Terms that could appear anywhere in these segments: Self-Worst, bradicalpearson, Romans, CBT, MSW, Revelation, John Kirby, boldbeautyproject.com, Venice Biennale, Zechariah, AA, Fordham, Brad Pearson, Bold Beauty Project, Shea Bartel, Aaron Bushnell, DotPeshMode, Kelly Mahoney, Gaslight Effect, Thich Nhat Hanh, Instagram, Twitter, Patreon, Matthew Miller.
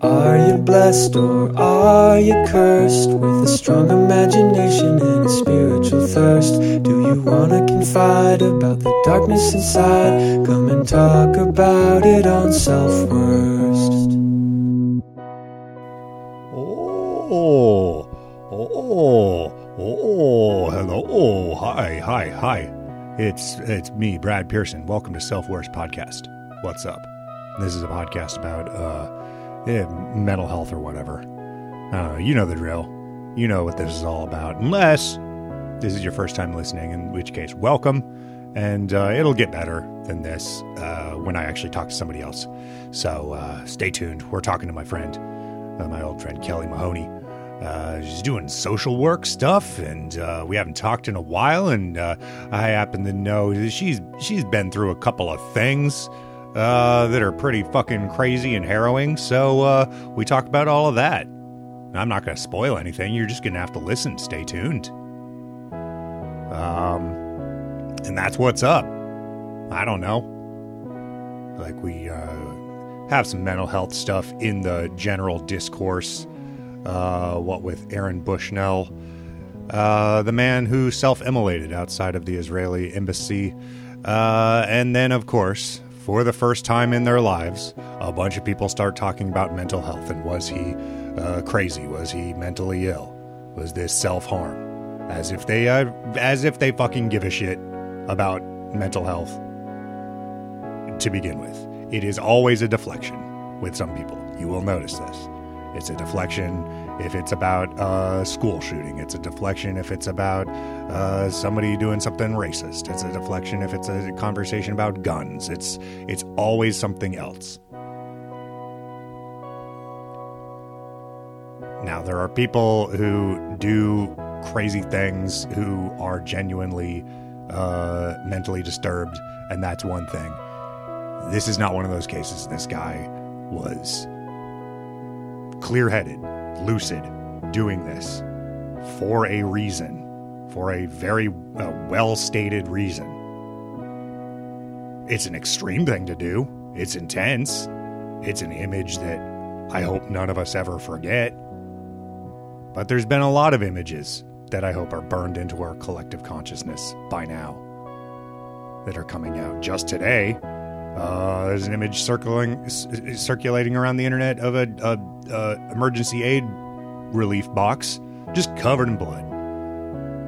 Are you blessed or are you cursed with a strong imagination and a spiritual thirst? Do you want to confide about the darkness inside? Come and talk about it on Self-Worst. Hello. Hi. It's me, Brad Pearson. Welcome to Self-Worst Podcast. What's up? This is a podcast about mental health or whatever. You know the drill. You know what this is all about. Unless this is your first time listening, in which case, welcome. And it'll get better than this when I actually talk to somebody else. So stay tuned. We're talking to my friend, my old friend Kelly Mahoney. She's doing social work stuff, and we haven't talked in a while, and I happen to know that she's been through a couple of things that are pretty fucking crazy and harrowing, so we talk about all of that. I'm not going to spoil anything. You're just going to have to listen. Stay tuned. And that's what's up. I don't know. Like, we have some mental health stuff in the general discourse. What with Aaron Bushnell, the man who self-immolated outside of the Israeli embassy. And then, of course, for the first time in their lives, a bunch of people start talking about mental health. And was he crazy? Was he mentally ill? Was this self-harm? As if they fucking give a shit about mental health to begin with. It is always a deflection with some people. You will notice this. It's a deflection if it's about a school shooting. It's a deflection if it's about somebody doing something racist. It's a deflection if it's a conversation about guns. It's always something else. Now, there are people who do crazy things who are genuinely mentally disturbed, and that's one thing. This is not one of those cases. This guy was clear-headed, lucid, doing this for a reason, for a very well-stated reason. It's an extreme thing to do. It's intense. It's an image that I hope none of us ever forget. But there's been a lot of images that I hope are burned into our collective consciousness by now that are coming out just today. There's an image circulating around the internet of a emergency aid relief box just covered in blood.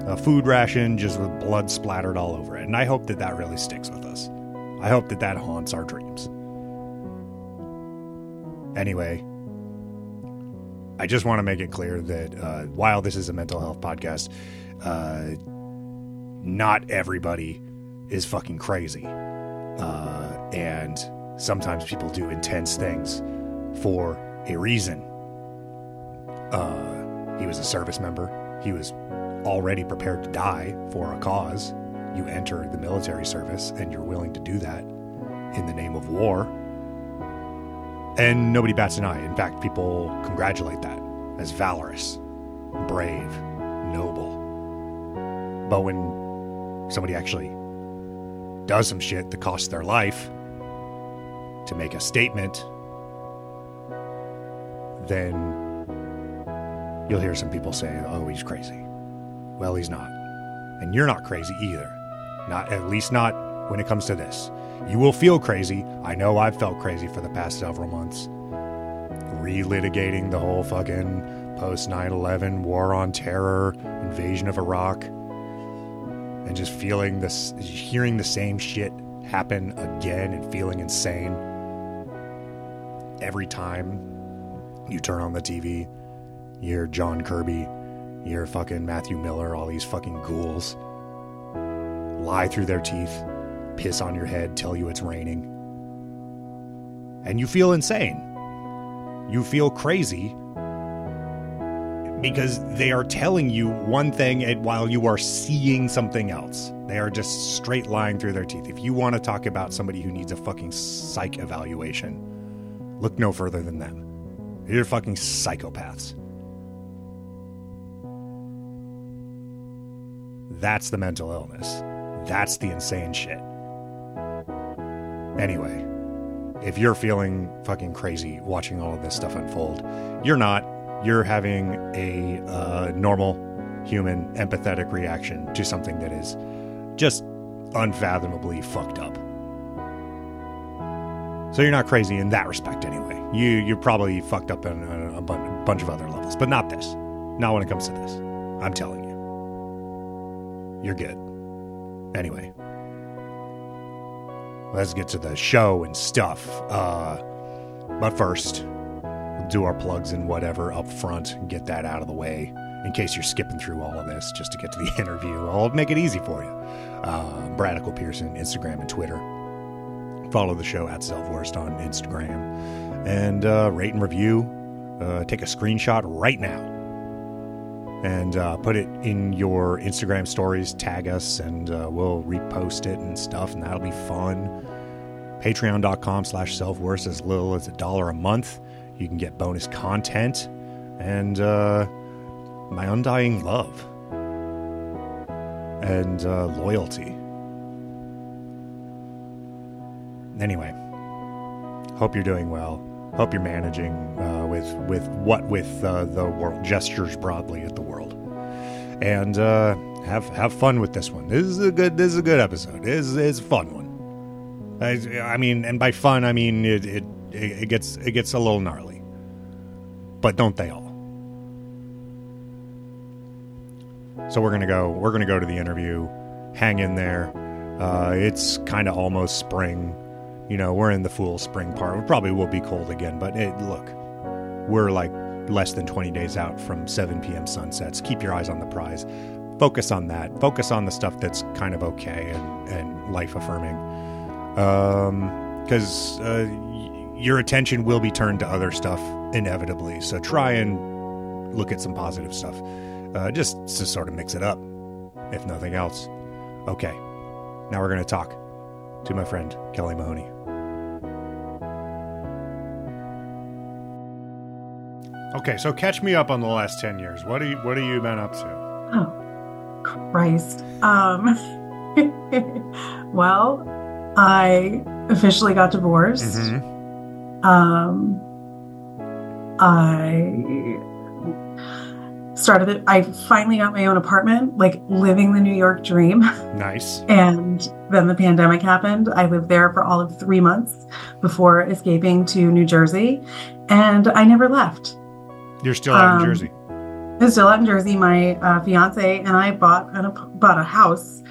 A food ration just with blood splattered all over it. And I hope that really sticks with us. I hope that haunts our dreams. Anyway, I just want to make it clear that while this is a mental health podcast, not everybody is fucking crazy. And sometimes people do intense things for a reason. He was a service member. He was already prepared to die for a cause. You enter the military service and you're willing to do that in the name of war. And nobody bats an eye. In fact, people congratulate that as valorous, brave, noble. But when somebody actually does some shit that costs their life to make a statement, then you'll hear some people say, oh, he's crazy. Well, he's not. And you're not crazy either. At least not when it comes to this. You will feel crazy. I know I've felt crazy for the past several months. Relitigating the whole fucking post 9/11 war on terror, invasion of Iraq. And just feeling this, hearing the same shit happen again and feeling insane. Every time you turn on the TV, you hear John Kirby, you hear fucking Matthew Miller, all these fucking ghouls lie through their teeth, piss on your head, tell you it's raining. And you feel insane. You feel crazy. Because they are telling you one thing while you are seeing something else. They are just straight lying through their teeth. If you want to talk about somebody who needs a fucking psych evaluation, look no further than them. You're fucking psychopaths. That's the mental illness. That's the insane shit. Anyway, If you're feeling fucking crazy watching all of this stuff unfold, you're not. You're having a normal human empathetic reaction to something that is just unfathomably fucked up. So you're not crazy in that respect anyway. You're probably fucked up on a bunch of other levels, but not this. Not when it comes to this. I'm telling you. You're good. Anyway. Let's get to the show and stuff. But first, we'll do our plugs and whatever up front and get that out of the way in case you're skipping through all of this just to get to the interview. I'll make it easy for you. Bradicle Pearson, Instagram and Twitter. Follow the show at Self-Worst on Instagram. And rate and review. Take a screenshot right now. And put it in your Instagram stories, tag us, and we'll repost it and stuff, and that'll be fun. Patreon.com/selfworst, as little as $1 a month. You can get bonus content and my undying love and loyalty. Anyway, hope you're doing well. Hope you're managing with the world, gestures broadly at the world, and have fun with this one. This is a good episode. It's a fun one. I mean, and by fun I mean it gets a little gnarly, but don't they all? So we're gonna go to the interview. Hang in there. It's kind of almost spring. You know, we're in the full spring part. It probably will be cold again, but look, we're like less than 20 days out from 7 p.m. sunsets. Keep your eyes on the prize. Focus on that. Focus on the stuff that's kind of okay and life-affirming. Because your attention will be turned to other stuff inevitably. So try and look at some positive stuff. Just to sort of mix it up, if nothing else. Okay, now we're going to talk to my friend, Kelly Mahoney. Okay, so catch me up on the last 10 years. What have you been up to? Oh, Christ. Well, I officially got divorced. Mm-hmm. I finally got my own apartment, like living the New York dream. Nice. And then the pandemic happened. I lived there for all of 3 months before escaping to New Jersey, and I never left. You're still out in Jersey? I'm still out in Jersey. My fiance and I bought a house,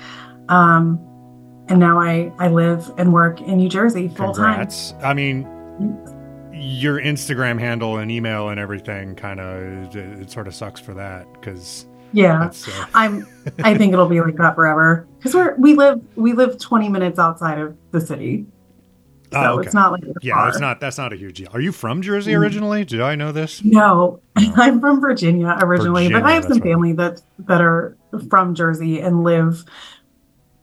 and now I live and work in New Jersey full time. Congrats. I mean, your Instagram handle and email and everything kind of, it sort of sucks for that, because yeah, I think it'll be like that forever, because we live 20 minutes outside of the city, so okay. It's not like that's not a huge deal. Are you from Jersey originally? Did I know this? No. I'm from Virginia originally, but I have some family that are from Jersey and live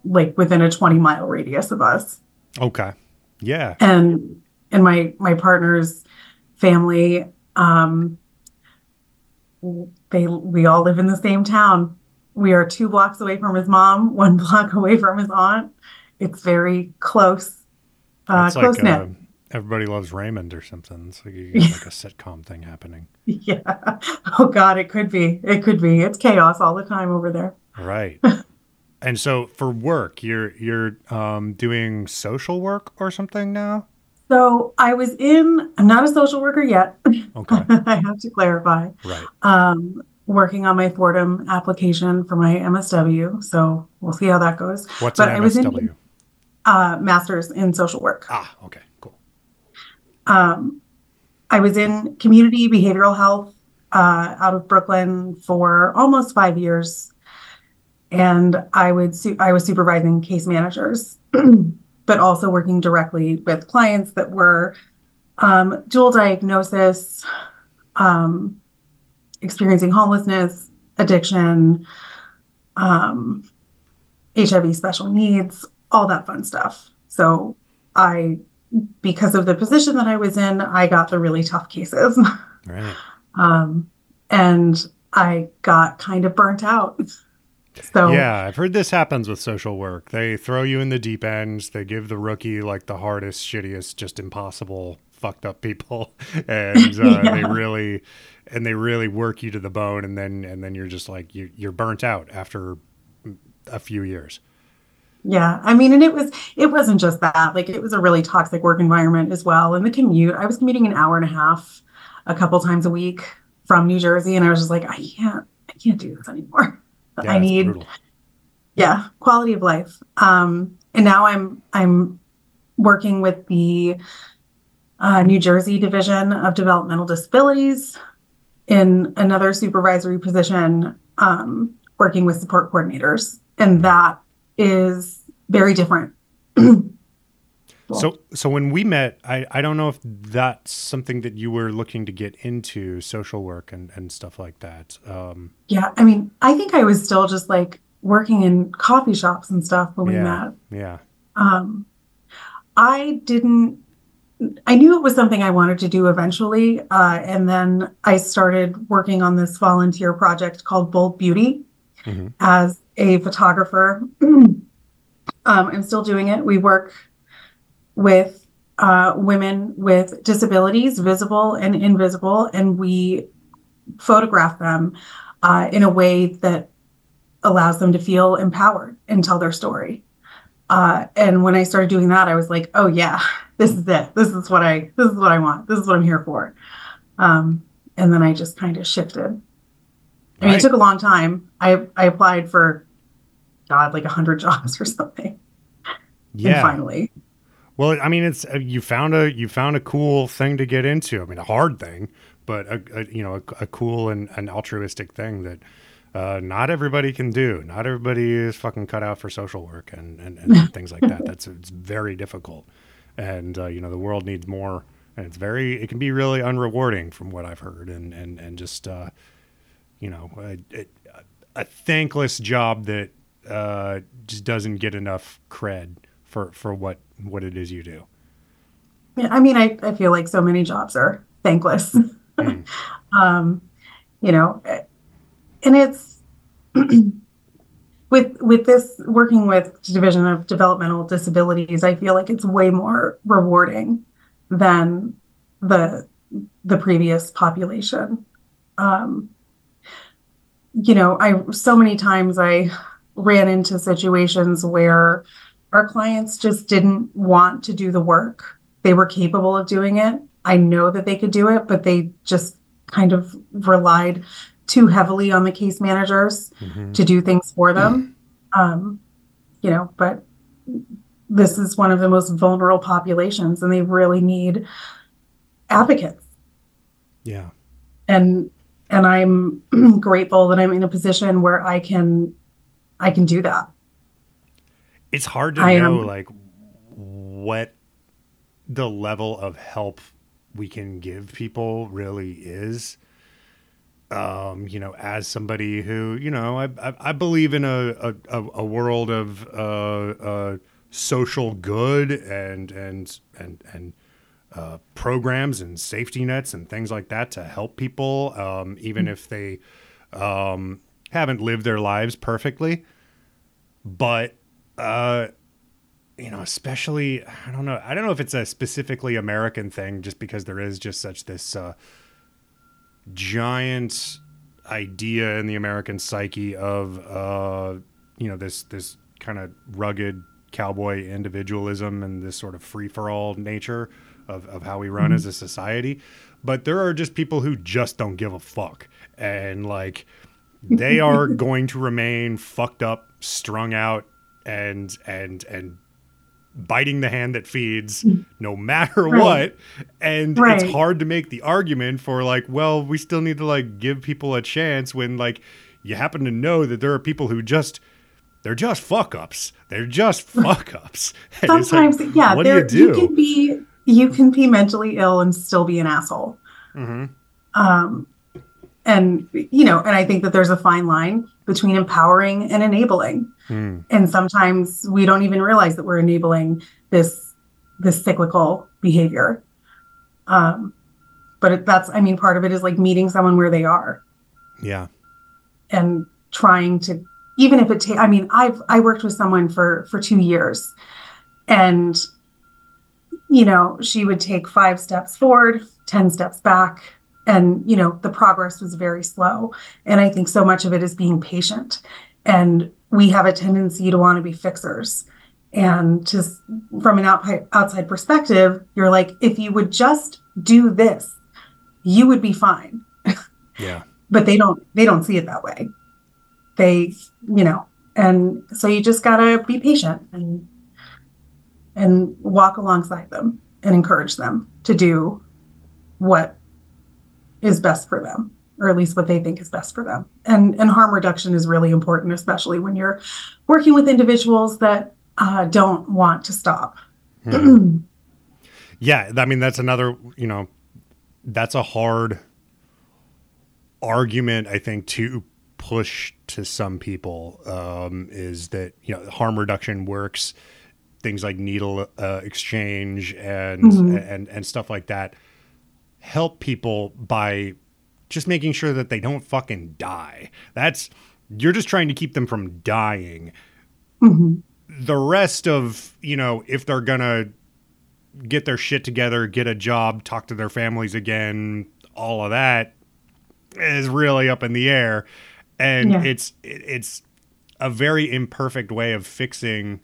like within a 20-mile radius of us. Okay, yeah, and my partner's family, we all live in the same town. We are 2 blocks away from his mom, 1 block away from his aunt. It's very close. It's close like knit. Everybody Loves Raymond or something. It's like you get like a sitcom thing happening. Yeah. Oh God, it could be. It could be. It's chaos all the time over there. Right. And so for work, you're doing social work or something now? So I'm not a social worker yet. Okay. I have to clarify. Right. Working on my Fordham application for my MSW. So we'll see how that goes. What's an MSW? I was in master's in social work. Ah, okay, cool. I was in community behavioral health out of Brooklyn for almost 5 years. And I was supervising case managers. But also working directly with clients that were dual diagnosis, experiencing homelessness, addiction, HIV special needs, all that fun stuff. So because of the position that I was in, I got the really tough cases. Right. And I got kind of burnt out. So yeah, I've heard this happens with social work. They throw you in the deep end. They give the rookie like the hardest, shittiest, just impossible, fucked up people, and yeah. they really work you to the bone, and then you're just like you're burnt out after a few years. Yeah. I mean, and it wasn't just that, like it was a really toxic work environment as well. And the commute, I was commuting an hour and a half a couple times a week from New Jersey. And I was just like, I can't do this anymore. Yeah, I need, quality of life. And now I'm working with the New Jersey Division of Developmental Disabilities in another supervisory position, working with support coordinators. And that is very different. So when we met, I don't know if that's something that you were looking to get into, social work and stuff like that. Yeah. I mean, I think I was still just like working in coffee shops and stuff when we met. Yeah. I knew it was something I wanted to do eventually. And then I started working on this volunteer project called Bold Beauty mm-hmm. as a photographer. I'm still doing it. We work with women with disabilities, visible and invisible, and we photograph them in a way that allows them to feel empowered and tell their story. And when I started doing that, I was like, oh yeah, this is it. This is what I want. This is what I'm here for. And then I just kind of shifted. I mean, it took a long time. I applied for, God, like 100 jobs or something. Yeah. And finally. Well, I mean, it's you found a cool thing to get into. I mean, a hard thing, but a cool and an altruistic thing that not everybody can do. Not everybody is fucking cut out for social work and things like that. It's very difficult, and the world needs more. And it can be really unrewarding, from what I've heard, and just a thankless job that just doesn't get enough cred for what it is you do. Yeah, I mean, I feel like so many jobs are thankless. Mm. And it's with this working with Division of Developmental Disabilities, I feel like it's way more rewarding than the previous population. So many times I ran into situations where our clients just didn't want to do the work. They were capable of doing it. I know that they could do it, but they just kind of relied too heavily on the case managers mm-hmm. to do things for them. But this is one of the most vulnerable populations, and they really need advocates. Yeah. And I'm grateful that I'm in a position where I can do that. It's hard to know like what the level of help we can give people really is. As somebody who, I believe in a world of social good and programs and safety nets and things like that to help people, even if they haven't lived their lives perfectly, but. Especially, I don't know if it's a specifically American thing, just because there is just such this giant idea in the American psyche of, this kind of rugged cowboy individualism and this sort of free for all nature of how we run mm-hmm. as a society. But there are just people who just don't give a fuck. And like, they are going to remain fucked up, strung out, and biting the hand that feeds no matter what. And it's hard to make the argument for like, well, we still need to like give people a chance when like you happen to know that there are people who they're just fuck ups. They're just fuck ups. Sometimes, like, yeah, what do? You can be mentally ill and still be an asshole. Mm-hmm. And I think that there's a fine line between empowering and enabling. Mm. And sometimes we don't even realize that we're enabling this cyclical behavior. But part of it is like meeting someone where they are. Yeah. And trying to even if it takes, I mean, I worked with someone for 2 years, and, you know, she would take 5 steps forward, 10 steps back. And, you know, the progress was very slow. And I think so much of it is being patient. And we have a tendency to want to be fixers. And just from an outside perspective, you're like, if you would just do this, you would be fine. Yeah. But they don't see it that way. They, you know, and so you just got to be patient and walk alongside them and encourage them to do what is best for them, or at least what they think is best for them. And harm reduction is really important, especially when you're working with individuals that don't want to stop. Hmm. Yeah. I mean, that's another, you know, that's a hard argument, I think, to push to some people, is that, you know, harm reduction works, things like needle exchange and, mm-hmm. and stuff like that. Help people by just making sure that they don't fucking die. You're just trying to keep them from dying. Mm-hmm. The rest of, you know, if they're gonna get their shit together, get a job, talk to their families again, all of that is really up in the air. And yeah. It's a very imperfect way of fixing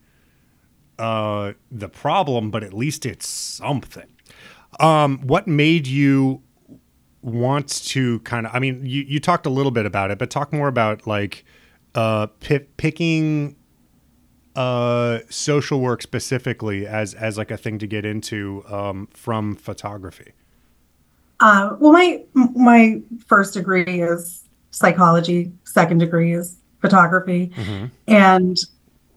the problem, but at least it's something. What made you want to kind of, I mean, you talked a little bit about it, but talk more about like picking social work specifically as like a thing to get into from photography. Well, my first degree is psychology. Second degree is photography. Mm-hmm. And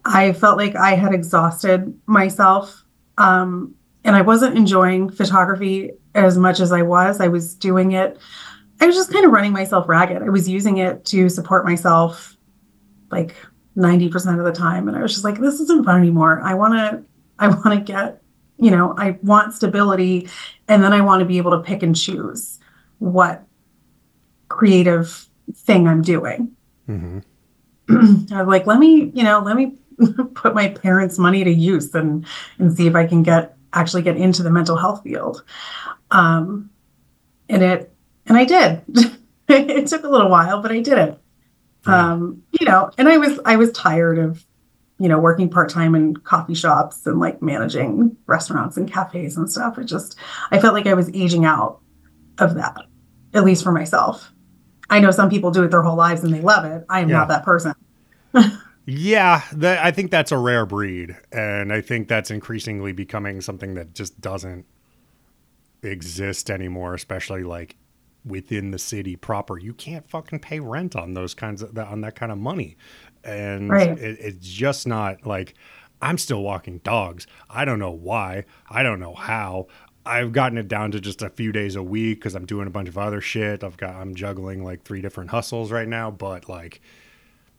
I felt like I had exhausted myself. And I wasn't enjoying photography as much as I was. I was doing it. I was just kind of running myself ragged. I was using it to support myself like 90% of the time. And I was just like, this isn't fun anymore. I want to get, you know, I want stability. And then I want to be able to pick and choose what creative thing I'm doing. Mm-hmm. I was like, let me put my parents' money to use and see if I can actually get into the mental health field. And I did. It took a little while, but I did it. You know, and I was tired of, you know, working part-time in coffee shops and like managing restaurants and cafes and stuff. I felt like I was aging out of that, at least for myself. I know some people do it their whole lives and they love it. I am not that person. Yeah, I think that's a rare breed, and I think that's increasingly becoming something that just doesn't exist anymore, especially like within the city proper. You can't fucking pay rent on that kind of money, and right. It's just not like I'm still walking dogs. I don't know why. I don't know how. I've gotten it down to just a few days a week because I'm doing a bunch of other shit. I'm juggling like 3 different hustles right now, but like.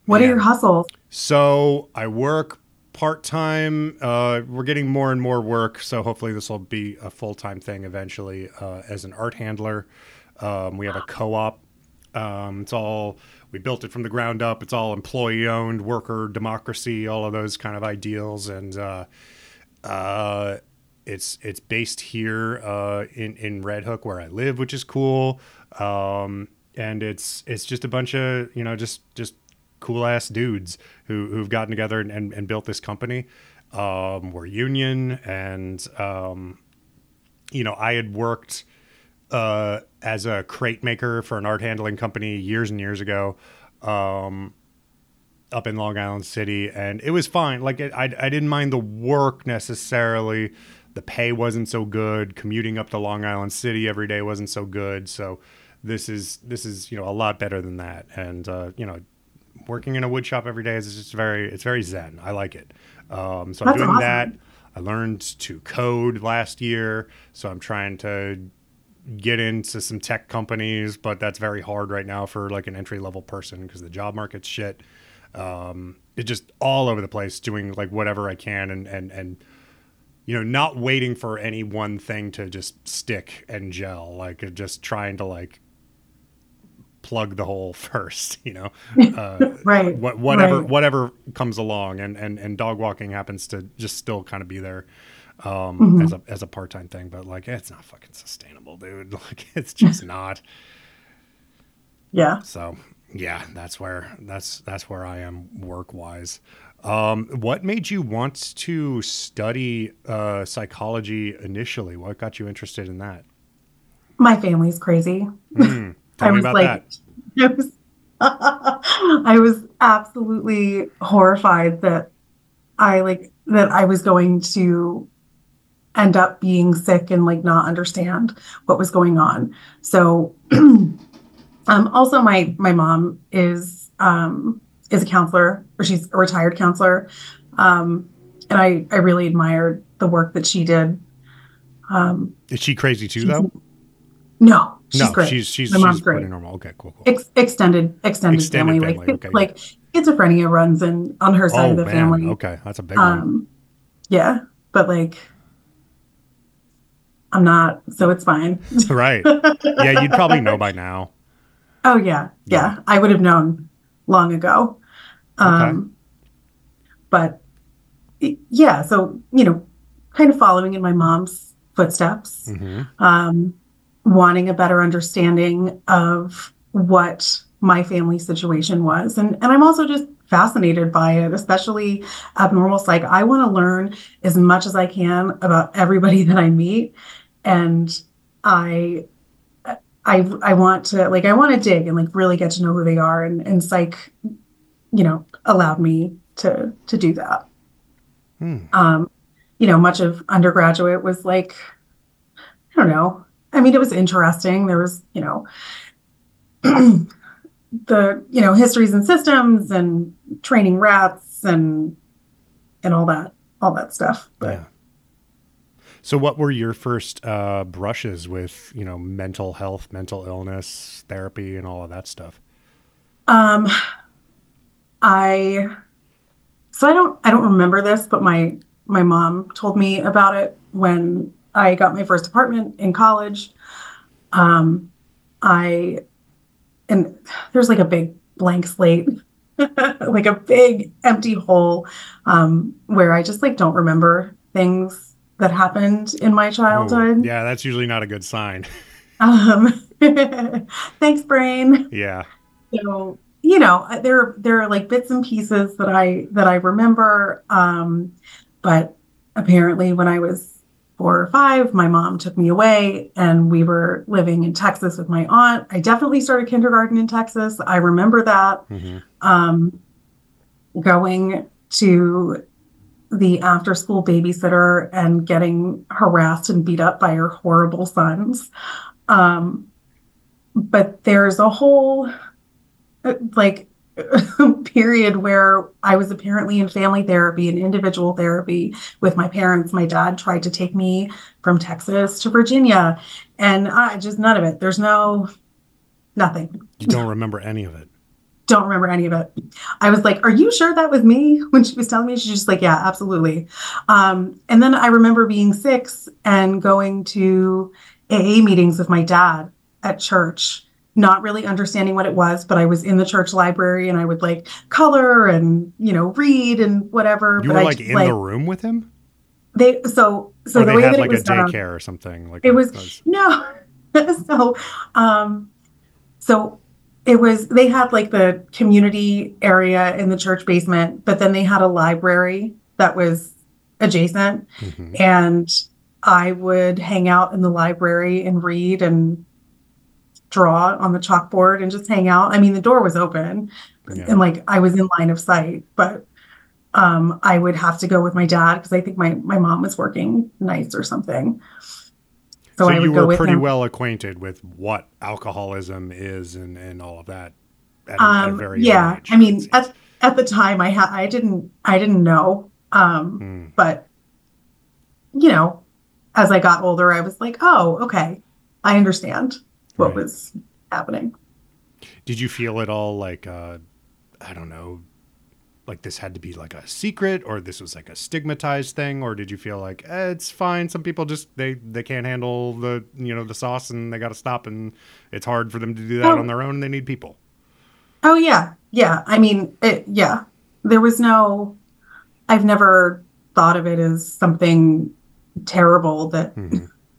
What are your hustles? So I work part-time. We're getting more and more work. So hopefully this will be a full-time thing eventually as an art handler. We have a co-op. We built it from the ground up. It's all employee-owned, worker, democracy, all of those kind of ideals. And it's based here in Red Hook where I live, which is cool. And it's just a bunch of, you know, just cool ass dudes who've gotten together and built this company. We're union, and you know, I had worked as a crate maker for an art handling company years and years ago up in Long Island City, and it was fine. Like I didn't mind the work necessarily. The pay wasn't so good. Commuting up to Long Island City every day wasn't so good. So this is you know, a lot better than that, and you know. Working in a wood shop every day is just very zen. I like it. So I'm doing awesome. That. I learned to code last year. So I'm trying to get into some tech companies, but that's very hard right now for like an entry level person because the job market's shit. It's just all over the place, doing like whatever I can and you know, not waiting for any one thing to just stick and gel, like just trying to like plug the hole first, you know, right. Whatever comes along, and dog walking happens to just still kind of be there, mm-hmm. as a part-time thing, but like, it's not fucking sustainable, dude. Like, it's just not. Yeah. So yeah, that's where I am work-wise. What made you want to study psychology initially? What got you interested in that? My family's crazy. Tell me about that. I was absolutely horrified that I was going to end up being sick and like not understand what was going on. So, also my mom is a counselor, or she's a retired counselor. And I really admired the work that she did. Is she crazy too, though? No, she's great. She's pretty normal. Okay, cool. Extended family. Like schizophrenia runs on her side of the family. Okay, that's a big one. Yeah, but like, I'm not, so it's fine. Right. Yeah, you'd probably know by now. Oh, yeah. I would have known long ago. But yeah, so, you know, kind of following in my mom's footsteps, mm-hmm. Wanting a better understanding of what my family situation was. And I'm also just fascinated by it, especially abnormal psych. I want to learn as much as I can about everybody that I meet. And I want to dig and like really get to know who they are, and psych, you know, allowed me to do that. You know, much of undergraduate was like, I don't know. I mean, it was interesting. There was, you know, the, you know, histories and systems and training rats and all that stuff. But yeah. So what were your first brushes with, you know, mental health, mental illness, therapy, and all of that stuff? I don't remember this, but my mom told me about it when I got my first apartment in college. And there's like a big blank slate, like a big empty hole, where I just like don't remember things that happened in my childhood. Oh, yeah, that's usually not a good sign. Thanks, brain. Yeah. So, you know, there are like bits and pieces that I remember. But apparently when I was 4 or 5, my mom took me away and we were living in Texas with my aunt. I definitely started kindergarten in Texas. I remember that. Mm-hmm. Going to the after school babysitter and getting harassed and beat up by her horrible sons. But there's a whole like period where I was apparently in family therapy and individual therapy with my parents. My dad tried to take me from Texas to Virginia, and I just, none of it. There's nothing. You don't remember any of it. Don't remember any of it. I was like, are you sure that was me? When she was telling me, she's just like, yeah, absolutely. And then I remember being 6 and going to AA meetings with my dad at church, not really understanding what it was, but I was in the church library and I would like color and, you know, read and whatever. You were like in the room with him? So the way that it was done. They had like a daycare or something. Like it was, no. So it was, they had like the community area in the church basement, but then they had a library that was adjacent, mm-hmm. and I would hang out in the library and read and draw on the chalkboard and just hang out. I mean, the door was open, yeah. and like I was in line of sight, but I would have to go with my dad because I think my mom was working nights or something. So you were pretty well acquainted with what alcoholism is and all of that at a very young age. I mean, at the time I didn't know. But you know, as I got older, I was like, oh, okay, I understand what right. was happening. Did you feel at all like I don't know, like this had to be like a secret, or this was like a stigmatized thing, or did you feel like it's fine? Some people just they can't handle the the sauce, and they got to stop, and it's hard for them to do that on their own. And they need people. Oh yeah, yeah. I mean, there was no. I've never thought of it as something terrible that,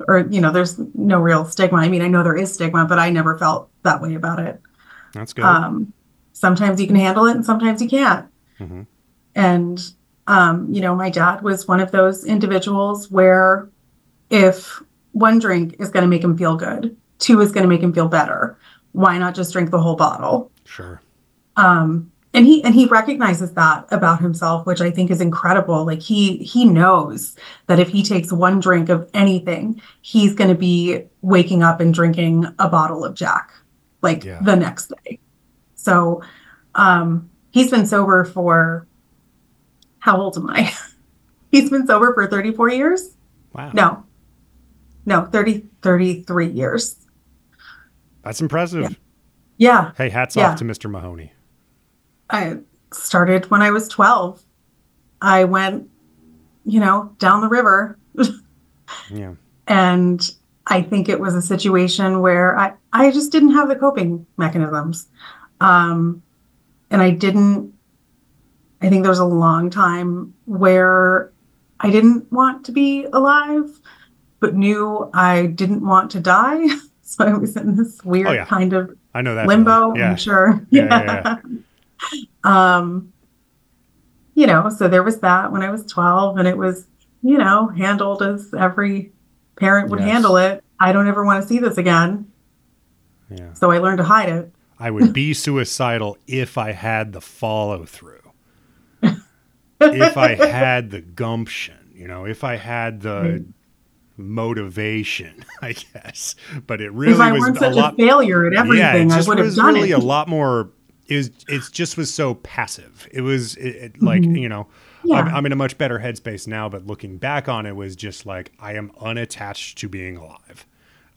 or there's no real stigma. I mean, I know there is stigma, but I never felt that way about it. That's good. Sometimes you can handle it, and sometimes you can't. Mm-hmm. And, my dad was one of those individuals where if one drink is going to make him feel good, two is going to make him feel better. Why not just drink the whole bottle? Sure. And he recognizes that about himself, which I think is incredible. Like he knows that if he takes one drink of anything, he's going to be waking up and drinking a bottle of Jack the next day. So, he's been sober for, how old am I? He's been sober for 34 years. Wow. No, 33 years. That's impressive. Yeah. Hey, hats off to Mr. Mahoney. I started when I was 12. I went, down the river. Yeah. And I think it was a situation where I just didn't have the coping mechanisms. And I think there was a long time where I didn't want to be alive, but knew I didn't want to die. So I was in this weird kind of limbo, yeah. I'm sure. Yeah. So there was that when I was 12, and it was, handled as every parent would handle it. I don't ever want to see this again. Yeah. So I learned to hide it. I would be suicidal if I had the follow through, if I had the gumption, if I had the motivation, I guess. But it really was such a failure at everything. Yeah, I would have done it. It was really a lot more. It just was so passive. It was I'm in a much better headspace now, but looking back on it was just like, I am unattached to being alive.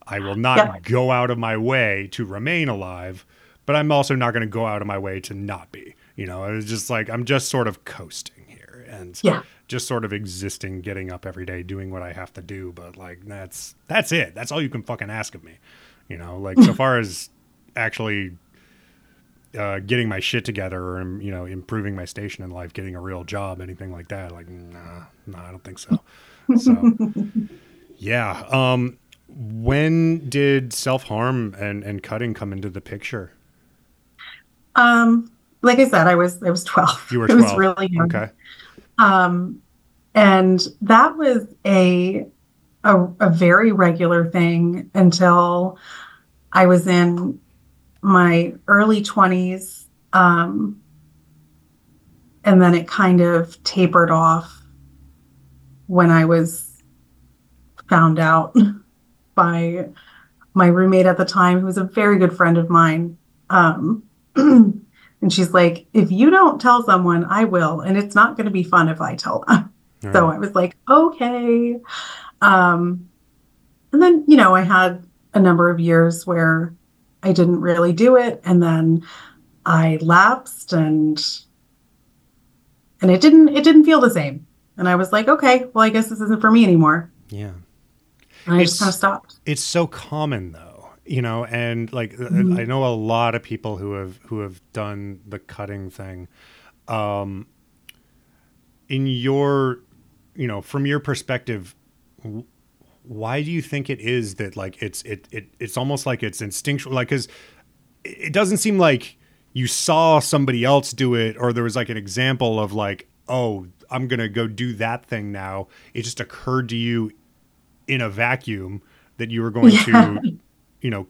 I will not go out of my way to remain alive. But I'm also not going to go out of my way to not be, it was just like, I'm just sort of coasting here and just sort of existing, getting up every day, doing what I have to do. But like, that's it. That's all you can fucking ask of me. So far as actually getting my shit together or, improving my station in life, getting a real job, anything like that. Like, nah, I don't think so. So, yeah. When did self-harm and cutting come into the picture? Like I said, I was 12. You were 12. It was really young. Okay. And that was a very regular thing until I was in my early 20s. And then it kind of tapered off when I was found out by my roommate at the time, who was a very good friend of mine. And she's like, if you don't tell someone, I will. And it's not going to be fun if I tell them. Right. So I was like, okay. And then, I had a number of years where I didn't really do it. And then I lapsed and it didn't feel the same. And I was like, okay, well, I guess this isn't for me anymore. Yeah. And I just kind of stopped. It's so common though. And like, I know a lot of people who have done the cutting thing. In your, from your perspective, why do you think it is that like, it's almost like it's instinctual, like, 'cause it doesn't seem like you saw somebody else do it, or there was like an example of like, oh, I'm going to go do that thing now. It just occurred to you in a vacuum that you were going to,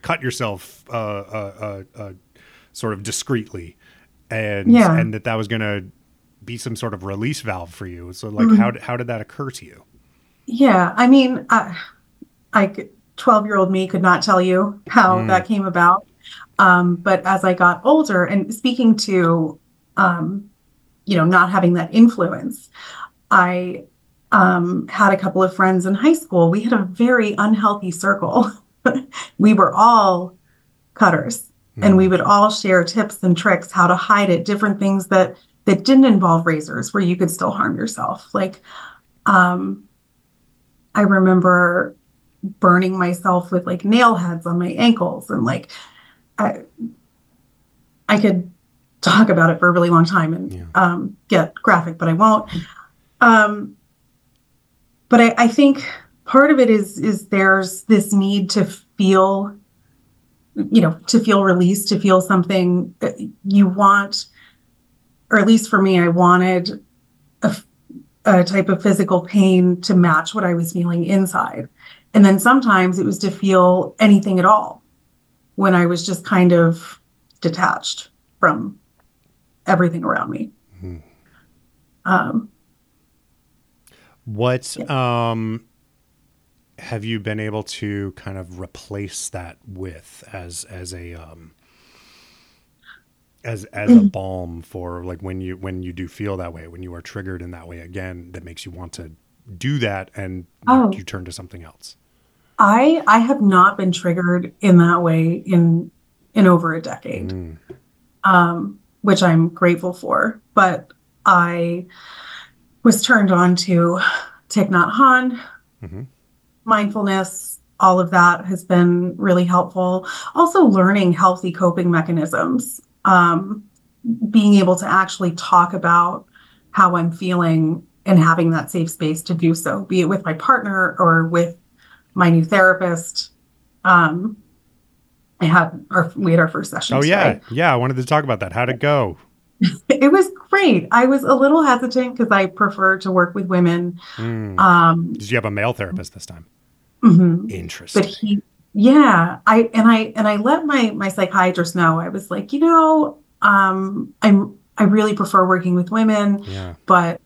cut yourself sort of discreetly, and that was going to be some sort of release valve for you. So like, how did that occur to you? Yeah. I mean, 12-year-old me could not tell you how that came about. But as I got older and speaking to, not having that influence, I had a couple of friends in high school. We had a very unhealthy circle. We were all cutters, and we would all share tips and tricks, how to hide it, different things that that didn't involve razors where you could still harm yourself. Like, I remember burning myself with like nail heads on my ankles, and like, I could talk about it for a really long time and get graphic, but I won't. But I think part of it is there's this need to feel, you know, to feel released, to feel something that you want, or at least for me, I wanted a type of physical pain to match what I was feeling inside. And then sometimes it was to feel anything at all when I was just kind of detached from everything around me. Mm-hmm. What have you been able to kind of replace that with as a balm for like when you do feel that way, when you are triggered in that way again, that makes you want to do that and you turn to something else? I have not been triggered in that way in over a decade, which I'm grateful for. But I was turned on to Thich Nhat Hanh, mindfulness, all of that has been really helpful. Also learning healthy coping mechanisms, being able to actually talk about how I'm feeling and having that safe space to do so, be it with my partner or with my new therapist. We had our first session. Oh today. Yeah. I wanted to talk about that. How'd it go? It was great. I was a little hesitant because I prefer to work with women. Did you have a male therapist this time? Mm-hmm. Interesting. But I let my psychiatrist know. I was like, I really prefer working with women, but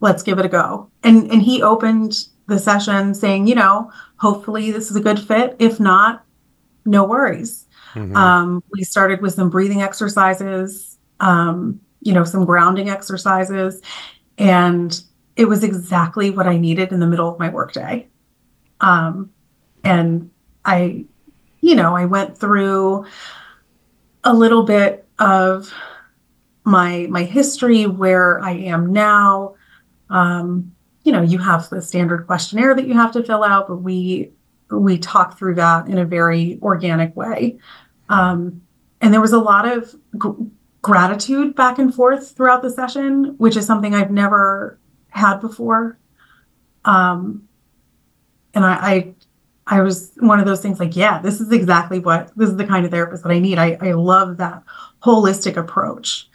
let's give it a go. And he opened the session saying, hopefully this is a good fit. If not, no worries. Mm-hmm. We started with some breathing exercises, some grounding exercises, and it was exactly what I needed in the middle of my workday. And I, I went through a little bit of my history, where I am now. You have the standard questionnaire that you have to fill out, but we talked through that in a very organic way. And there was a lot of gratitude back and forth throughout the session, which is something I've never had before. And I was one of those things like, this is the kind of therapist that I need. I love that holistic approach,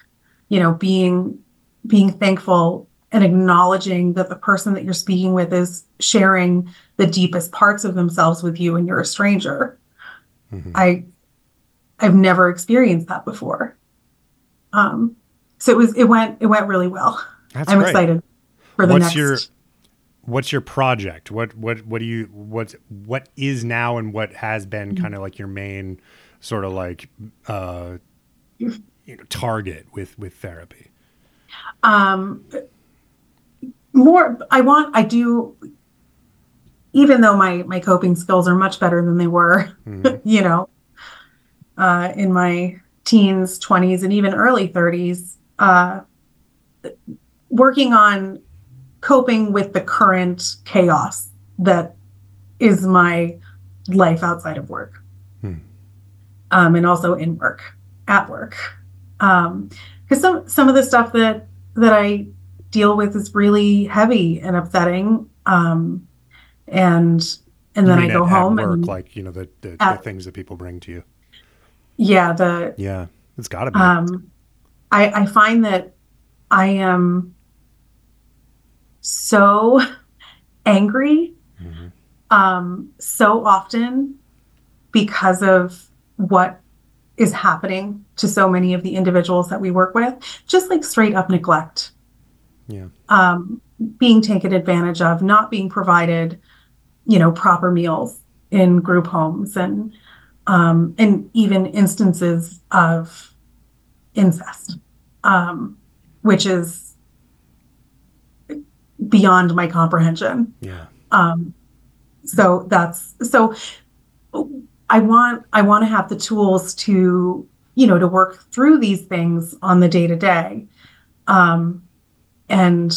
being thankful and acknowledging that the person that you're speaking with is sharing the deepest parts of themselves with you, and you're a stranger. Mm-hmm. I've never experienced that before. So it went really well. That's I'm great. Excited for the next. What's your project? What is now, and what has been kind of like your main sort of like target with therapy? Even though my coping skills are much better than they were, in my teens, 20s, and even early 30s, working on coping with the current chaos that is my life outside of work, and also in work, at work. Because some of the stuff that I deal with is really heavy and upsetting, and then I go home work, and like the things that people bring to you. It's got to be. I find that I am so angry so often because of what is happening to so many of the individuals that we work with, just like straight up neglect, being taken advantage of, not being provided, proper meals in group homes, and even instances of incest, which is beyond my comprehension. I want to have the tools to, to work through these things on the day to day. and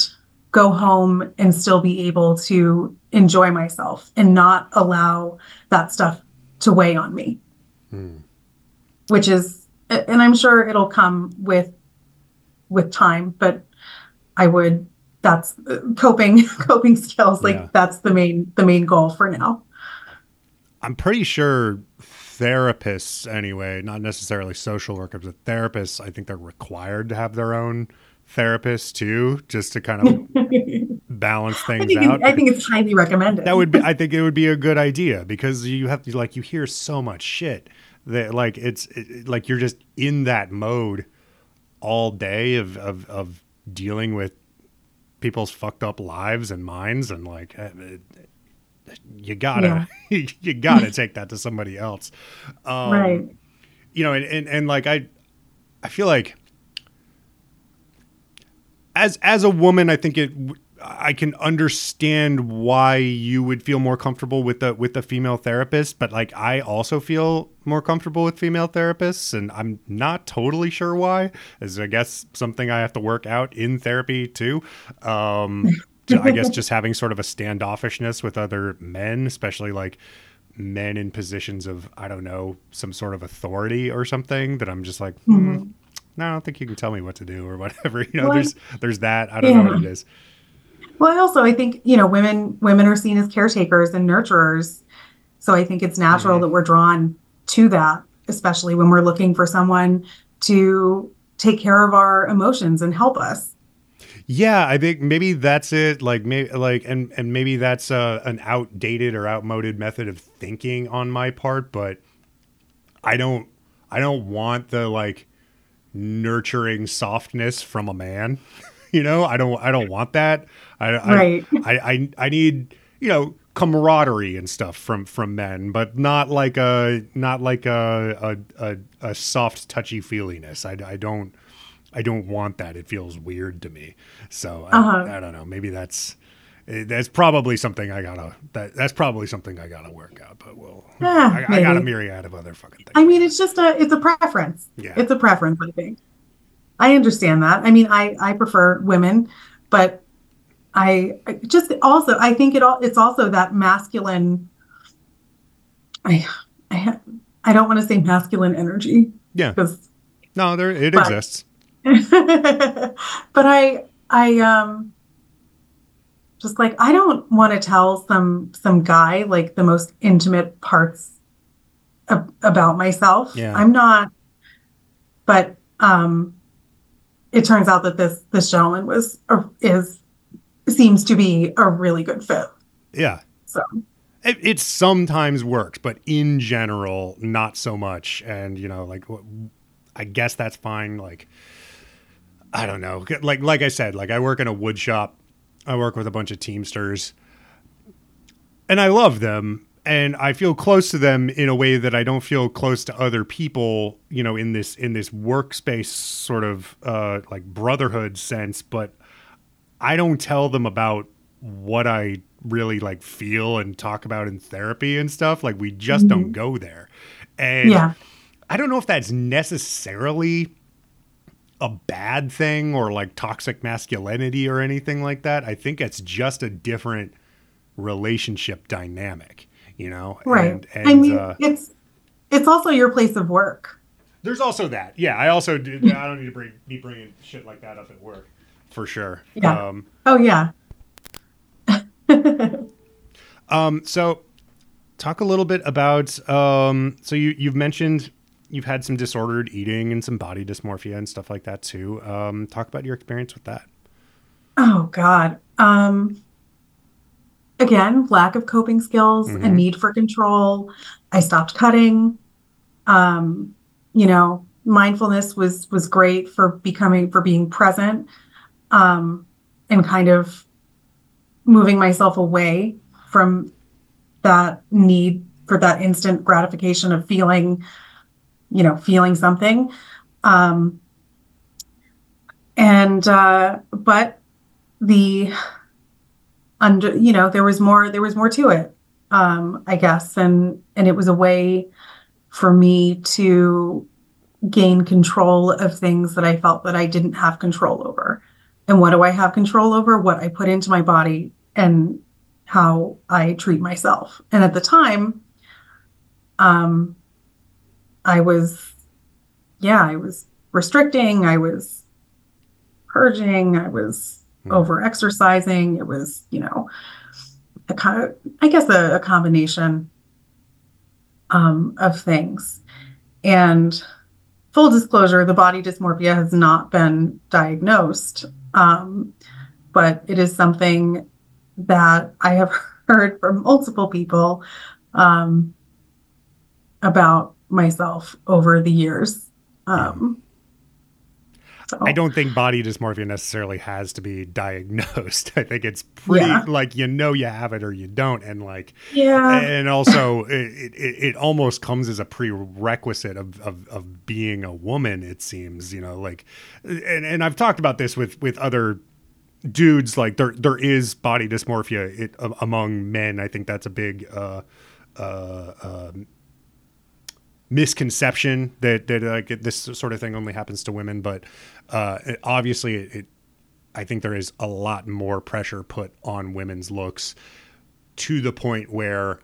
go home and still be able to enjoy myself and not allow that stuff to weigh on me, which is, and I'm sure it'll come with time, but I would, that's coping skills. Like that's the main goal for now. I'm pretty sure therapists anyway, not necessarily social workers, but therapists, I think they're required to have their own therapist too, just to kind of balance things out. I think it's highly recommended. I think it would be a good idea, because you have to, like, you hear so much shit that like, it's like, you're just in that mode all day of dealing with people's fucked up lives and minds. And like, you gotta take that to somebody else. Right. You know, and like, I feel like as a woman, I think I can understand why you would feel more comfortable with a female therapist, but like, I also feel more comfortable with female therapists, and I'm not totally sure why, as I guess something I have to work out in therapy too. I guess just having sort of a standoffishness with other men, especially like men in positions of, I don't know, some sort of authority or something, that I'm just like, no, I don't think you can tell me what to do or whatever. You know, well, there's that. I don't know what it is. Well, also, I think, you know, women are seen as caretakers and nurturers. So I think it's natural that we're drawn to that, especially when we're looking for someone to take care of our emotions and help us. Yeah, I think maybe that's it. Like, maybe that's an outdated or outmoded method of thinking on my part, but I don't want the like nurturing softness from a man. You know, I don't want that. I need, you know, camaraderie and stuff from men, but not like a soft touchy feeliness. I don't want that. It feels weird to me. So I don't know. Maybe that's probably something I gotta. That's probably something I gotta work out. But I got a myriad of other fucking things. I mean, it's just it's a preference. Yeah, it's a preference. I think I understand that. I mean, I prefer women, but I just also I think it's also that masculine. I don't want to say masculine energy. Yeah. No, it exists. But I just like, I don't want to tell some guy like the most intimate parts about myself. Yeah. I'm not, but it turns out that this gentleman seems to be a really good fit. Yeah. So it sometimes works, but in general, not so much. And you know, like, I guess that's fine. Like, I don't know. Like I said, like I work in a wood shop. I work with a bunch of Teamsters, and I love them, and I feel close to them in a way that I don't feel close to other people, you know, in this workspace sort of like brotherhood sense. But I don't tell them about what I really like feel and talk about in therapy and stuff. Like, we just don't go there. And I don't know if that's necessarily a bad thing or like toxic masculinity or anything like that. I think it's just a different relationship dynamic, you know? Right. And I mean, it's also your place of work. There's also that. Yeah. I also I don't need to be bringing shit like that up at work for sure. Yeah. So talk a little bit about, so you've mentioned you've had some disordered eating and some body dysmorphia and stuff like that too. Talk about your experience with that. Oh God. Again, lack of coping skills, a need for control. I stopped cutting. You know, mindfulness was great for being present, and kind of moving myself away from that need for that instant gratification of feeling something. But there was more to it, I guess. And it was a way for me to gain control of things that I felt that I didn't have control over. And what do I have control over? What I put into my body and how I treat myself. And at the time, I was restricting, I was purging, I was over-exercising. It was, a combination of things. And full disclosure, the body dysmorphia has not been diagnosed, but it is something that I have heard from multiple people about myself over the years. I don't think body dysmorphia necessarily has to be diagnosed. I think it's pretty you have it or you don't. And and also it almost comes as a prerequisite of being a woman, it seems, and I've talked about this with other dudes, there is body dysmorphia among men. I think that's a big, misconception that this sort of thing only happens to women, but obviously I think there is a lot more pressure put on women's looks to the point where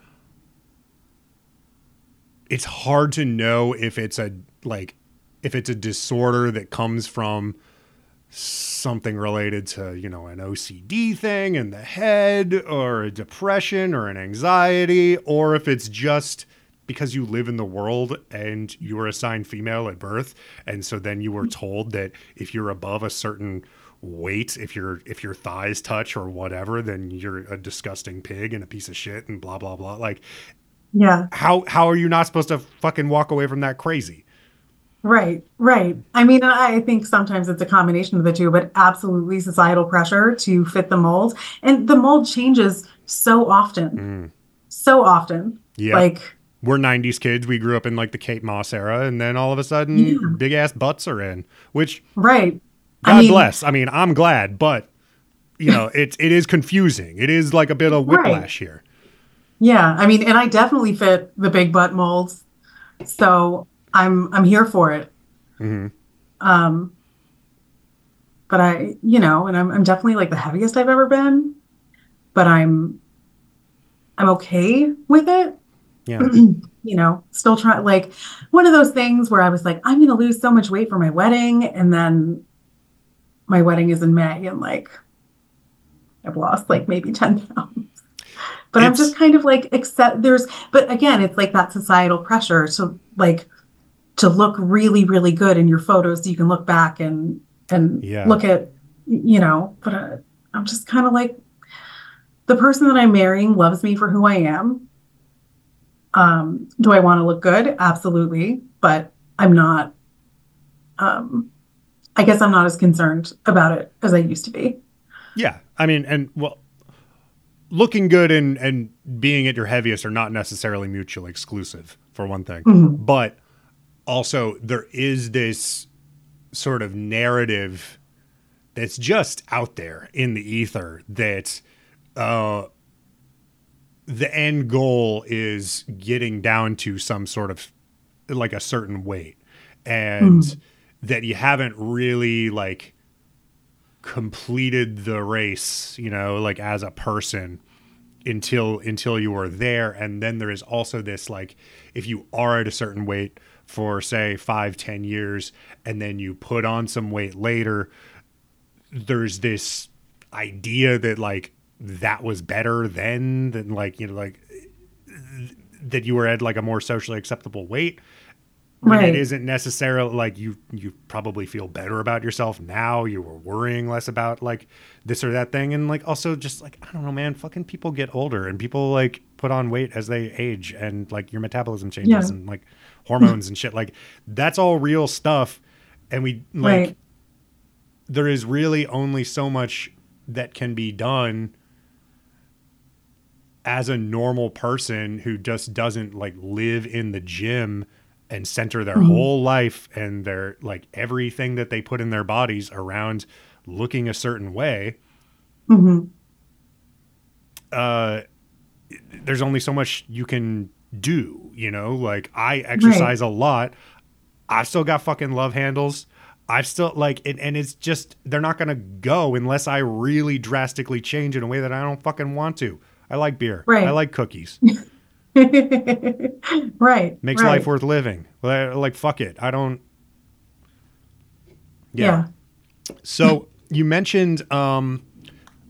it's hard to know if it's a disorder that comes from something related to, an OCD thing in the head, or a depression or an anxiety, or if it's just because you live in the world and you were assigned female at birth. And so then you were told that if you're above a certain weight, if your thighs touch or whatever, then you're a disgusting pig and a piece of shit and blah, blah, blah. How are you not supposed to fucking walk away from that crazy? Right. I mean, I think sometimes it's a combination of the two, but absolutely societal pressure to fit the mold. And the mold changes so often. Yeah. We're 90s kids. We grew up in the Kate Moss era. And then all of a sudden, big ass butts are in, which. Right. God bless. I mean, I'm glad. But, it is confusing. It is like a bit of whiplash here. Yeah. I mean, and I definitely fit the big butt molds. So I'm here for it. Mm-hmm. But I, and I'm definitely the heaviest I've ever been. But I'm okay with it. Yeah. Still trying, one of those things where I was like, I'm going to lose so much weight for my wedding. And then my wedding is in May and I've lost maybe 10 pounds, but I'm just kind of accept but again, it's that societal pressure to look really, really good in your photos so you can look back and look at, but I'm just kind of the person that I'm marrying loves me for who I am. Do I want to look good? Absolutely. But I'm not, I guess I'm not as concerned about it as I used to be. Yeah. I mean, looking good and being at your heaviest are not necessarily mutually exclusive, for one thing, mm-hmm. but also there is this sort of narrative that's just out there in the ether that, the end goal is getting down to some sort of a certain weight, and that you haven't really completed the race, as a person until you are there. And then there is also this, if you are at a certain weight for say 5-10 years, and then you put on some weight later, there's this idea that that was better than that you were at a more socially acceptable weight. Right. It isn't necessarily you probably feel better about yourself now. You were worrying less about this or that thing. And also just I don't know, man, fucking people get older and people put on weight as they age, and your metabolism changes and hormones and shit. That's all real stuff. And we there is really only so much that can be done as a normal person who just doesn't live in the gym and center their whole life and their everything that they put in their bodies around looking a certain way. Mm-hmm. There's only so much you can do, I exercise a lot. I've still got fucking love handles. I've still like, and it's just, they're not going to go unless I really drastically change in a way that I don't fucking want to. I like beer. Right. I like cookies. Right. Makes life worth living. Like, fuck it. I don't. Yeah. So you mentioned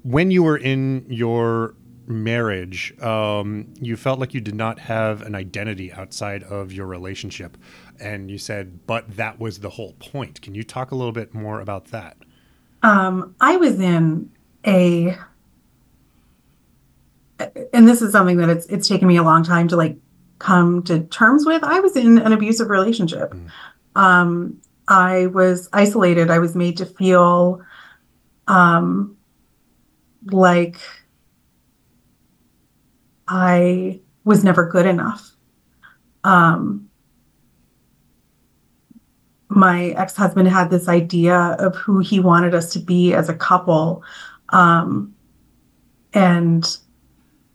when you were in your marriage, you felt like you did not have an identity outside of your relationship. And you said, but that was the whole point. Can you talk a little bit more about that? I was in a, and this is something that it's taken me a long time to like come to terms with. I was in an abusive relationship. I was isolated. I was made to feel like I was never good enough. My ex-husband had this idea of who he wanted us to be as a couple. And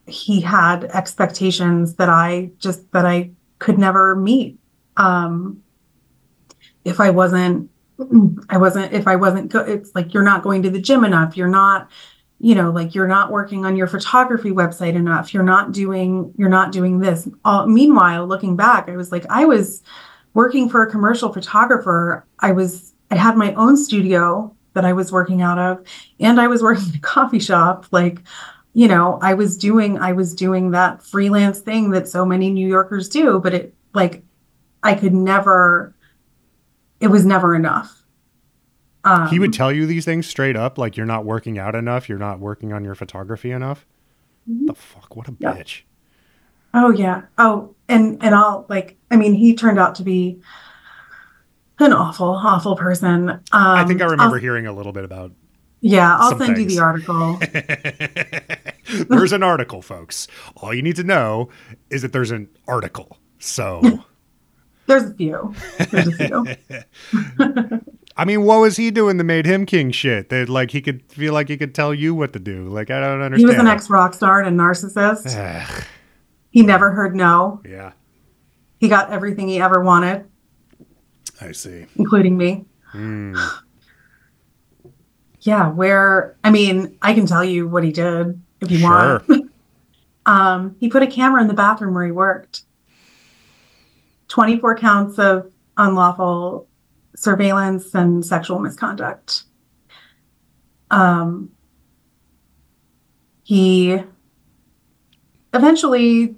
he had expectations that I could never meet. If I wasn't good, it's like, you're not going to the gym enough. You're not, like you're not working on your photography website enough. You're not doing this. Meanwhile, looking back, I was like, I was working for a commercial photographer. I had my own studio that I was working out of, and I was working in a coffee shop. Like, I was doing that freelance thing that so many New Yorkers do, but it was never enough. He would tell you these things straight up, like, you're not working out enough. You're not working on your photography enough. Mm-hmm. The fuck? What a bitch. Oh, yeah. Oh, and I'll like, I mean, he turned out to be an awful, awful person. I think I remember hearing a little bit about. Yeah, I'll send you the article. There's an article, folks. All you need to know is that there's an article. So there's a few. I mean, what was he doing that made him king shit? That like he could feel like he could tell you what to do. Like, I don't understand. He was an ex-rock star and a narcissist. He never heard no. Yeah. He got everything he ever wanted. I see. Including me. Yeah, I can tell you what he did if you want. He put a camera in the bathroom where he worked. 24 counts of unlawful surveillance and sexual misconduct. He eventually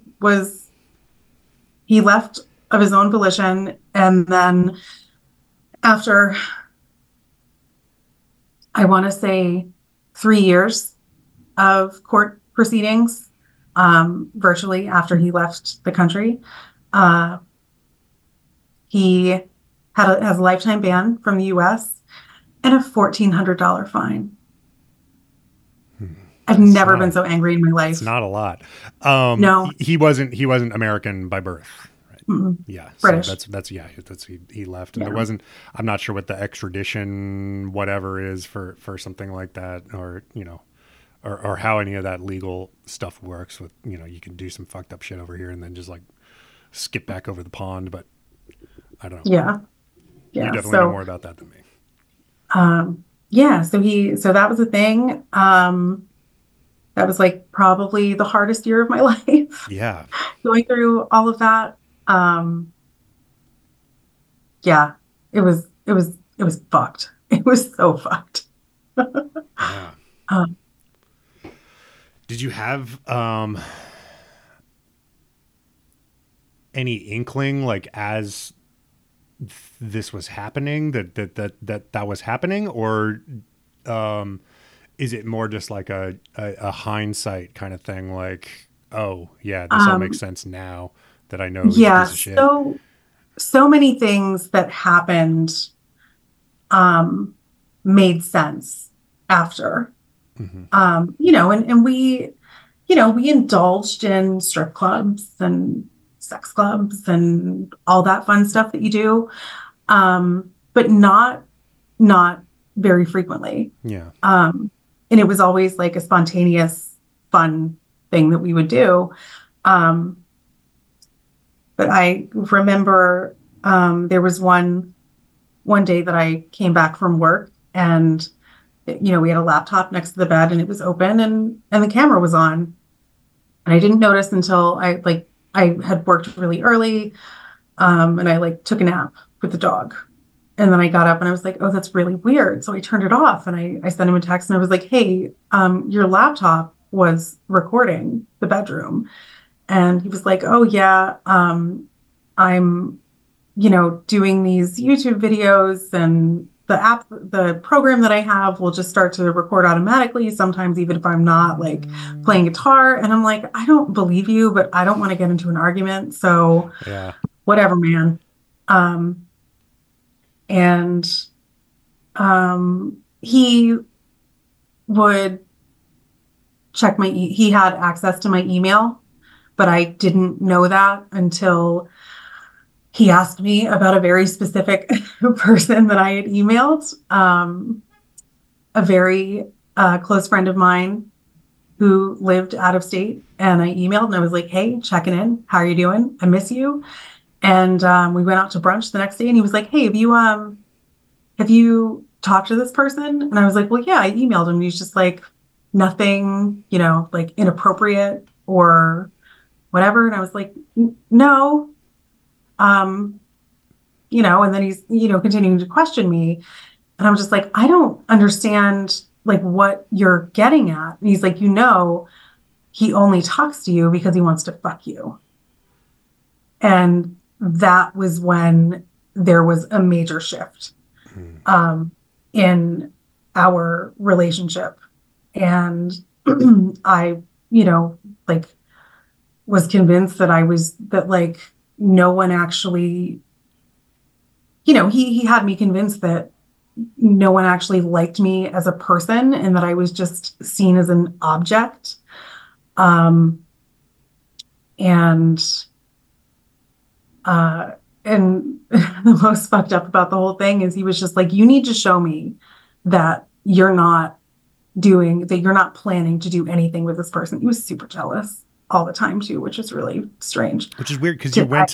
he left of his own volition, and then after, I want to say, 3 years of court proceedings, virtually after he left the country, he has a lifetime ban from the U.S. and a $1,400 fine. I've never been so angry in my life. It's not a lot. No, he wasn't American by birth. Mm-mm. Yeah. British. So that's he left. And it wasn't, I'm not sure what the extradition, whatever is for something like that, or, or how any of that legal stuff works with, you can do some fucked up shit over here and then just like skip back over the pond. But I don't know. Yeah. You definitely know more about that than me. Yeah. So that was a thing. That was like probably the hardest year of my life. Yeah. Going through all of that. It was fucked. It was so fucked. Yeah. Did you have, any inkling, like as this was happening, that was happening, or, is it more just like a hindsight kind of thing? Like, oh yeah, this all makes sense now. That I know. Yeah. So many things that happened, made sense after, and we indulged in strip clubs and sex clubs and all that fun stuff that you do. But not very frequently. Yeah. And it was always like a spontaneous fun thing that we would do. But I remember There was one day that I came back from work and, you know, we had a laptop next to the bed and it was open and the camera was on. And I didn't notice until I had worked really early and I took a nap with the dog. And then I got up and I was like, oh, that's really weird. So I turned it off and I sent him a text and I was like, hey, your laptop was recording the bedroom. And he was like, oh, yeah, I'm, doing these YouTube videos and the program that I have will just start to record automatically. Sometimes even if I'm not playing guitar. And I'm like, I don't believe you, but I don't want to get into an argument. So yeah. Whatever, man. And he would check he had access to my email, but I didn't know that until he asked me about a very specific person that I had emailed, a very close friend of mine who lived out of state. And I emailed and I was like, hey, checking in. How are you doing? I miss you. And we went out to brunch the next day and he was like, hey, have you talked to this person? And I was like, well, yeah, I emailed him. And he's just like, nothing, inappropriate or whatever. And I was like, no, and then he's, continuing to question me. And I'm just like, I don't understand what you're getting at. And he's like, he only talks to you because he wants to fuck you. And that was when there was a major shift in our relationship. And I, was convinced that no one actually, he had me convinced that no one actually liked me as a person and that I was just seen as an object. And the most fucked up about the whole thing is he was just like, you need to show me that that you're not planning to do anything with this person. He was super jealous all the time too, which is really strange. Which is weird because you went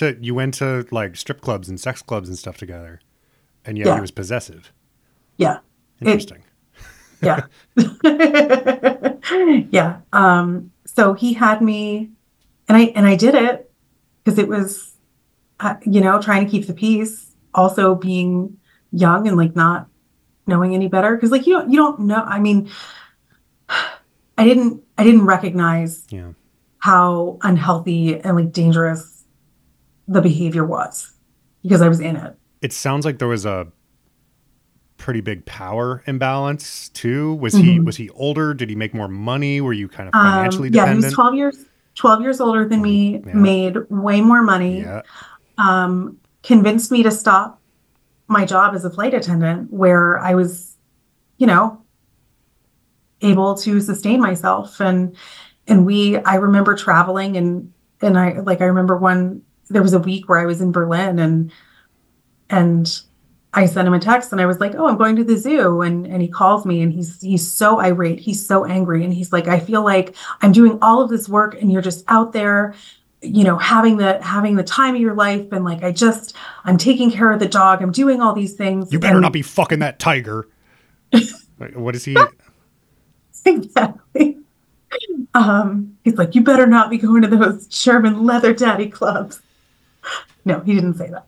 to strip clubs and sex clubs and stuff together, and yet he was possessive. Yeah. Interesting. Yeah. So he had me, and I did it because it was, trying to keep the peace, also being young and not knowing any better. Cause you don't know. I mean, I didn't recognize how unhealthy and dangerous the behavior was because I was in it. It sounds like there was a pretty big power imbalance too. Was he older? Did he make more money? Were you kind of financially dependent? Yeah, he was 12 years older than me, made way more money. Yeah. Convinced me to stop my job as a flight attendant where I was, able to sustain myself. And I remember traveling and I remember there was a week where I was in Berlin and I sent him a text and I was like, oh, I'm going to the zoo. And he calls me and he's so irate. He's so angry. And he's like, I feel like I'm doing all of this work and you're just out there, having the time of your life. And I'm taking care of the dog. I'm doing all these things. You better not be fucking that tiger. What is he? Exactly. He's like, you better not be going to those German leather daddy clubs. No, he didn't say that.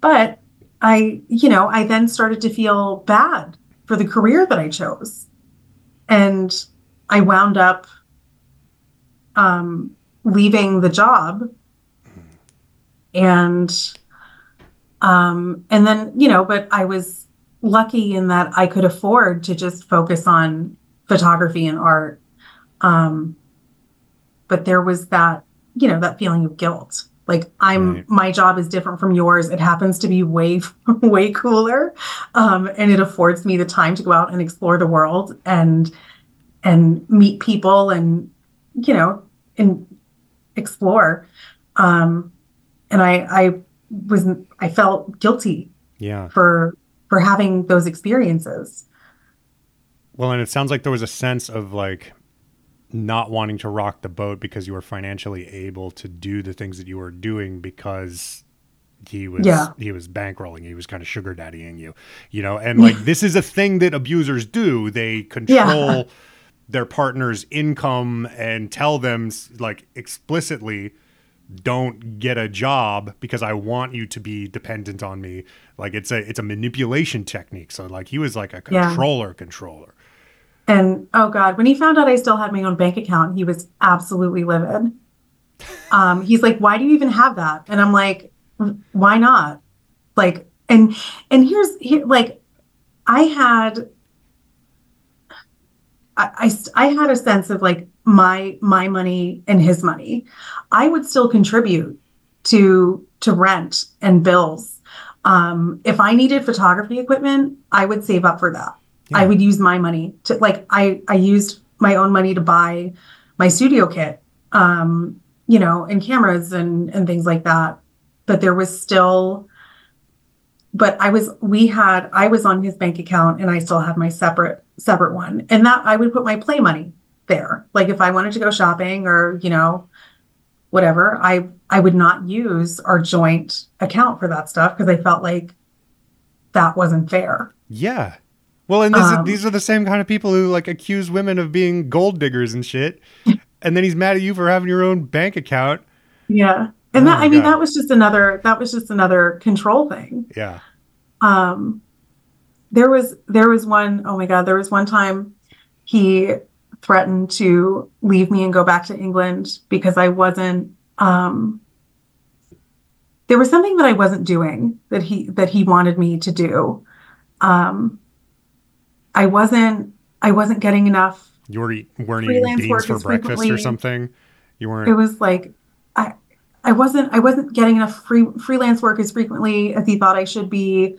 But I then started to feel bad for the career that I chose. And I wound up leaving the job. And then, but I was lucky in that I could afford to just focus on photography and art. But there was that, that feeling of guilt. My job is different from yours. It happens to be way, way cooler. And it affords me the time to go out and explore the world and meet people and explore. And I felt guilty for having those experiences. Well, and it sounds like there was a sense of not wanting to rock the boat because you were financially able to do the things that you were doing because He was bankrolling. He was kind of sugar daddying you, you know, and like, this is a thing that abusers do. They control their partner's income and tell them like explicitly, don't get a job because I want you to be dependent on me. Like it's a manipulation technique. So like, he was like a controller. And, oh God, when he found out I still had my own bank account, he was absolutely livid. He's like, why do you even have that? And I'm like, why not? Like, and here's like, I had a sense of like my money and his money. I would still contribute to rent and bills. If I needed photography equipment, I would save up for that. Yeah. I would use my money to like, I used my own money to buy my studio kit, you know, and cameras and things like that. But there was still, but I was on his bank account and I still had my separate one. And that I would put my play money there. Like if I wanted to go shopping or, you know, whatever, I would not use our joint account for that stuff because I felt like that wasn't fair. Yeah. Well, and these are the same kind of people who like accuse women of being gold diggers and shit. And then he's mad at you for having your own bank account. Yeah. And that was just another control thing. Yeah. There was one time he threatened to leave me and go back to England because I wasn't, there was something that I wasn't doing that he wanted me to do. I wasn't getting enough. You weren't eating beans for breakfast or something. You weren't. It was like, I wasn't getting enough freelance work as frequently as he thought I should be.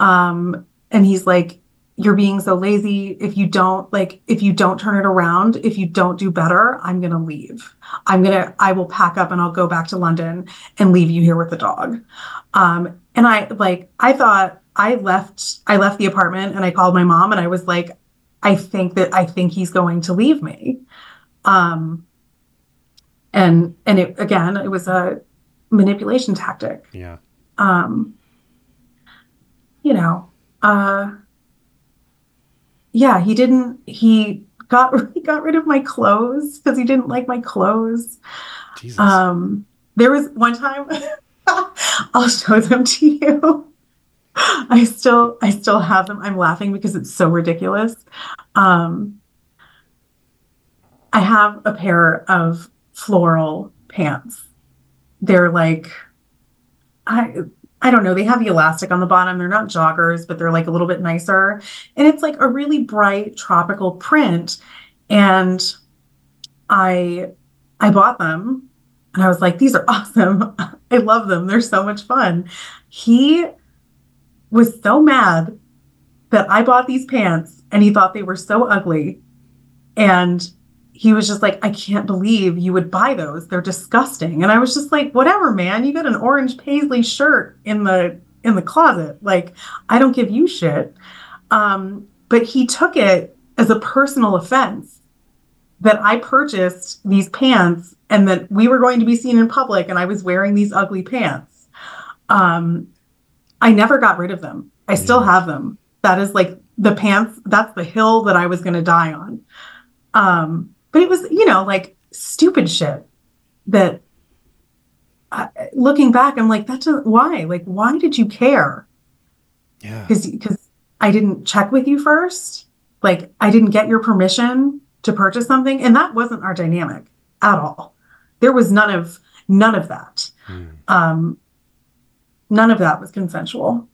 And he's like, you're being so lazy. If you don't turn it around, if you don't do better, I'm going to leave. I will pack up and I'll go back to London and leave you here with the dog. And I thought I left the apartment and I called my mom and I was like, I think he's going to leave me. And it, again, it was a manipulation tactic. Yeah. You know, yeah, he got rid of my clothes because he didn't like my clothes. Jesus. There was one time I'll show them to you. I still have them. I'm laughing because it's so ridiculous. I have a pair of floral pants. They're like, I don't know. They have the elastic on the bottom. They're not joggers, but they're like a little bit nicer. And it's like a really bright tropical print. And I bought them and I was like, these are awesome. I love them. They're so much fun. He was so mad that I bought these pants and he thought they were so ugly. And he was just like, I can't believe you would buy those. They're disgusting. And I was just like, whatever, man, you got an orange paisley shirt in the closet. Like, I don't give you shit. But he took it as a personal offense that I purchased these pants and that we were going to be seen in public and I was wearing these ugly pants. I never got rid of them. I still have them. That is like the pants. That's the hill that I was going to die on. But it was, you know, like stupid shit that looking back, I'm like, why did you care? Yeah. Because I didn't check with you first. Like I didn't get your permission to purchase something. And that wasn't our dynamic at all. There was none of that. Mm. None of that was consensual.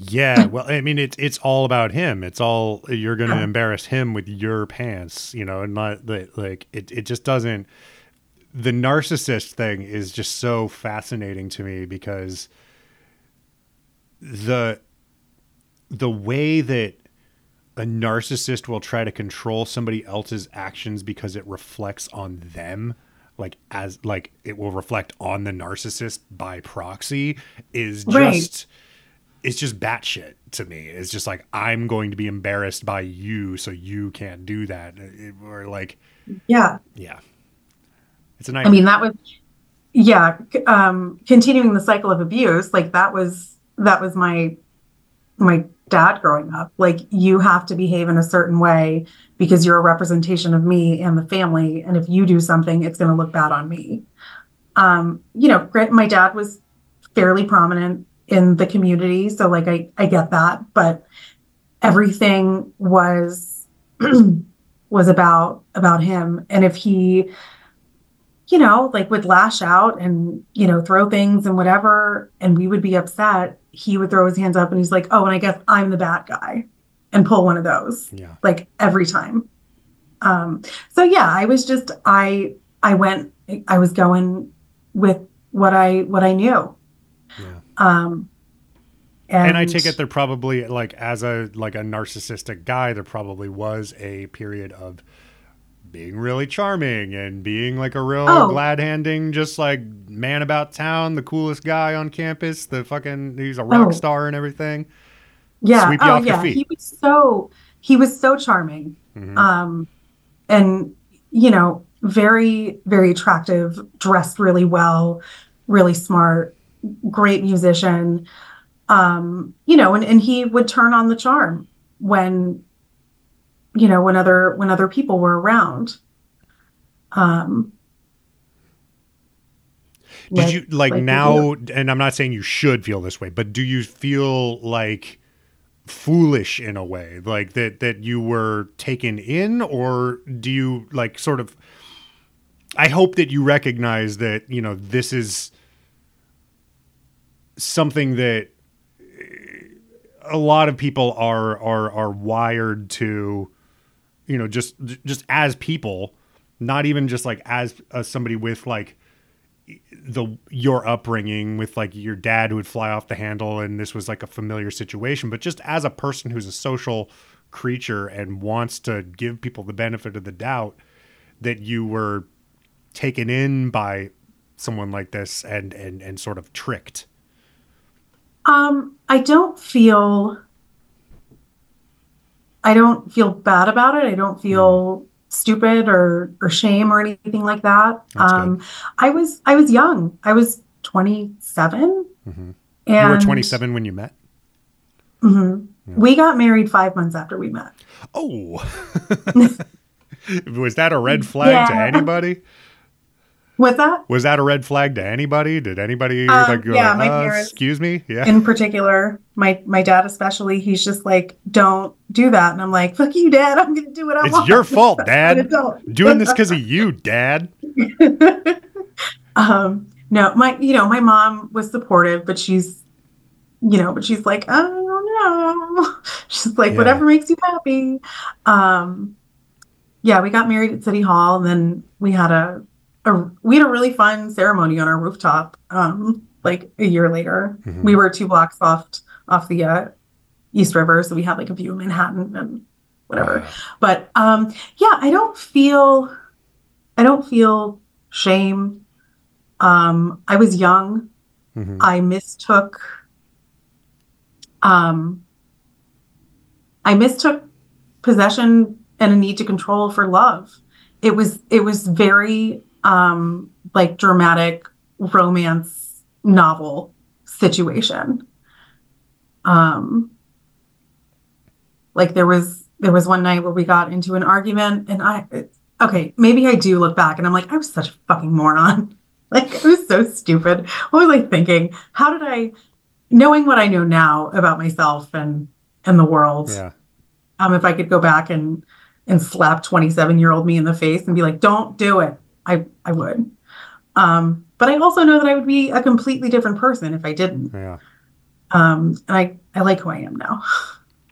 Yeah. Well, I mean, it's all about him. It's all, you're going to embarrass him with your pants, you know, and not like it just doesn't, the narcissist thing is just so fascinating to me because the way that a narcissist will try to control somebody else's actions because it reflects on them, like it will reflect on the narcissist by proxy is just, right. It's just batshit to me. It's just like, I'm going to be embarrassed by you. So you can't do that. Or like, yeah. Yeah. It's a nightmare. I mean, that was, continuing the cycle of abuse, like that was my dad growing up. Like, you have to behave in a certain way because you're a representation of me and the family. And if you do something, it's going to look bad on me. My dad was fairly prominent in the community. So like, I get that, but everything was about him. And if he, would lash out and, throw things and whatever, and we would be upset, he would throw his hands up and he's like, oh, and I guess I'm the bad guy, and pull one of those, every time. I was going with what I knew. Yeah. And I take it there probably as a narcissistic guy, there probably was a period of being really charming and being like a real glad-handing, just like man about town, the coolest guy on campus, he's a rock star and everything. Yeah. Sweep you off your feet. He was so charming. Mm-hmm. Very, very attractive, dressed really well, really smart, great musician. And he would turn on the charm when other people were around. Did you now, and I'm not saying you should feel this way, but do you feel like foolish in a way, like that you were taken in, or do you I hope that you recognize that, this is something that a lot of people are wired to, just as people, not even just as somebody with your upbringing with your dad who would fly off the handle and this was a familiar situation, but just as a person who's a social creature and wants to give people the benefit of the doubt, that you were taken in by someone like this and sort of tricked. I don't feel bad about it. I don't feel stupid or shame or anything like that. I was young. I was 27. Mm-hmm. And you were 27 when you met? Mm-hmm. Yeah. We got married 5 months after we met. Oh, was that a red flag to anybody? What's that? Was that a red flag to anybody? Did anybody my parents, excuse me? Yeah. In particular, my dad especially, he's just like, don't do that. And I'm like, fuck you, Dad. I'm going to do what I want. It's your fault, Dad. Doing this because of you, Dad. No, my mom was supportive, but she's like, oh no. She's like, whatever makes you happy. We got married at City Hall, and then we had a really fun ceremony on our rooftop. A year later, mm-hmm. we were 2 blocks off the East River, so we had a view of Manhattan and whatever. But I don't feel shame. I was young. Mm-hmm. I mistook possession and a need to control for love. It was very dramatic romance novel situation. There was one night where we got into an argument, and maybe I do look back and I'm like, I was such a fucking moron. I was so stupid. What was I thinking? How did I, knowing what I know now about myself and the world, if I could go back and slap 27-year-old me in the face and be like, don't do it, I would. But I also know that I would be a completely different person if I didn't. Yeah. And I like who I am now.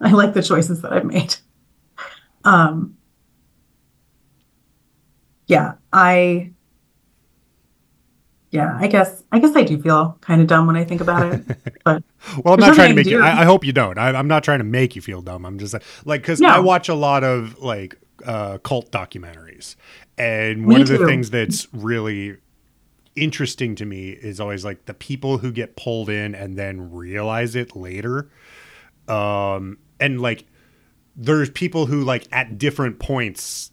I like the choices that I've made. I guess I do feel kind of dumb when I think about it. But well, I'm not trying to make you. I hope you don't. I'm not trying to make you feel dumb. I'm just I watch a lot of cult documentaries, and one of the things that's really interesting to me is always the people who get pulled in and then realize it later. There's people who at different points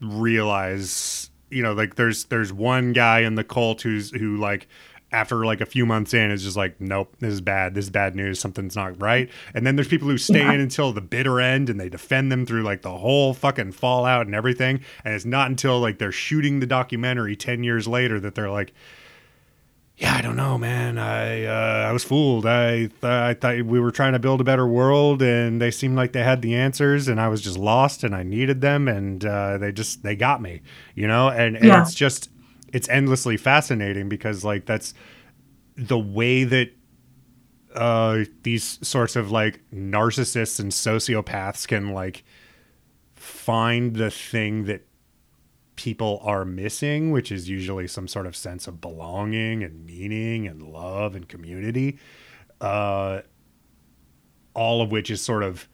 realize you know, like there's one guy in the cult who like, after like a few months in, it's just like, nope, this is bad news, something's not right. And then there's people who stay in until the bitter end and they defend them through like the whole fucking fallout and everything. And it's not until like they're shooting the documentary 10 years later that they're like, yeah, I don't know, man. I was fooled. I thought we were trying to build a better world, and they seemed like they had the answers, and I was just lost, and I needed them, and they got me, you know. And yeah. It's just, it's endlessly fascinating because like that's the way that these sorts of like narcissists and sociopaths can like find the thing that people are missing, which is usually some sort of sense of belonging and meaning and love and community, all of which is sort of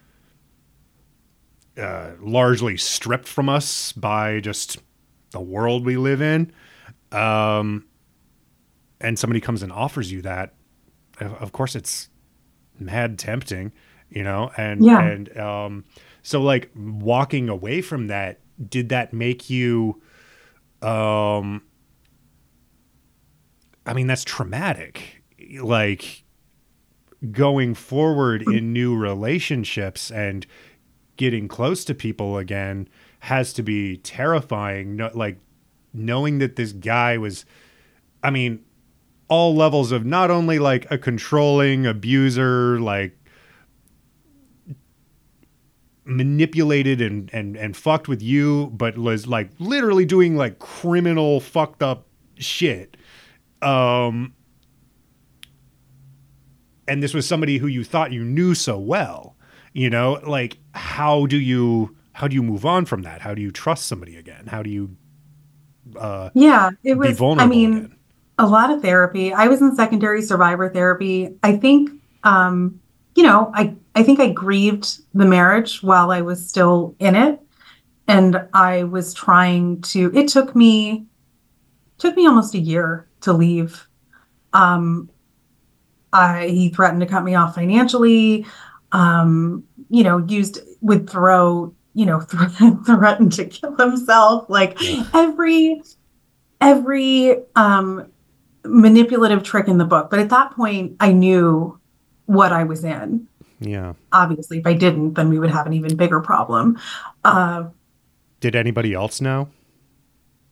largely stripped from us by just the world we live in. And somebody comes and offers you that, of course it's mad tempting, you know? And, yeah. And so like walking away from that, did that make you, I mean, that's traumatic, like going forward in new relationships and getting close to people again has to be terrifying. No, like knowing that this guy was, I mean, all levels of not only like a controlling abuser, like manipulated and fucked with you, but was like literally doing like criminal fucked up shit. And this was somebody who you thought you knew so well, you know, like how do you move on from that? How do you trust somebody again? How do you, be vulnerable again? A lot of therapy. I was in secondary survivor therapy. I think, you know, I think I grieved the marriage while I was still in it. And I was trying to, it took me almost a year to leave. He threatened to cut me off financially, you know, threatened to kill himself. Like every manipulative trick in the book. But at that point I knew what I was in. Yeah. Obviously, if I didn't, then we would have an even bigger problem. Did anybody else know?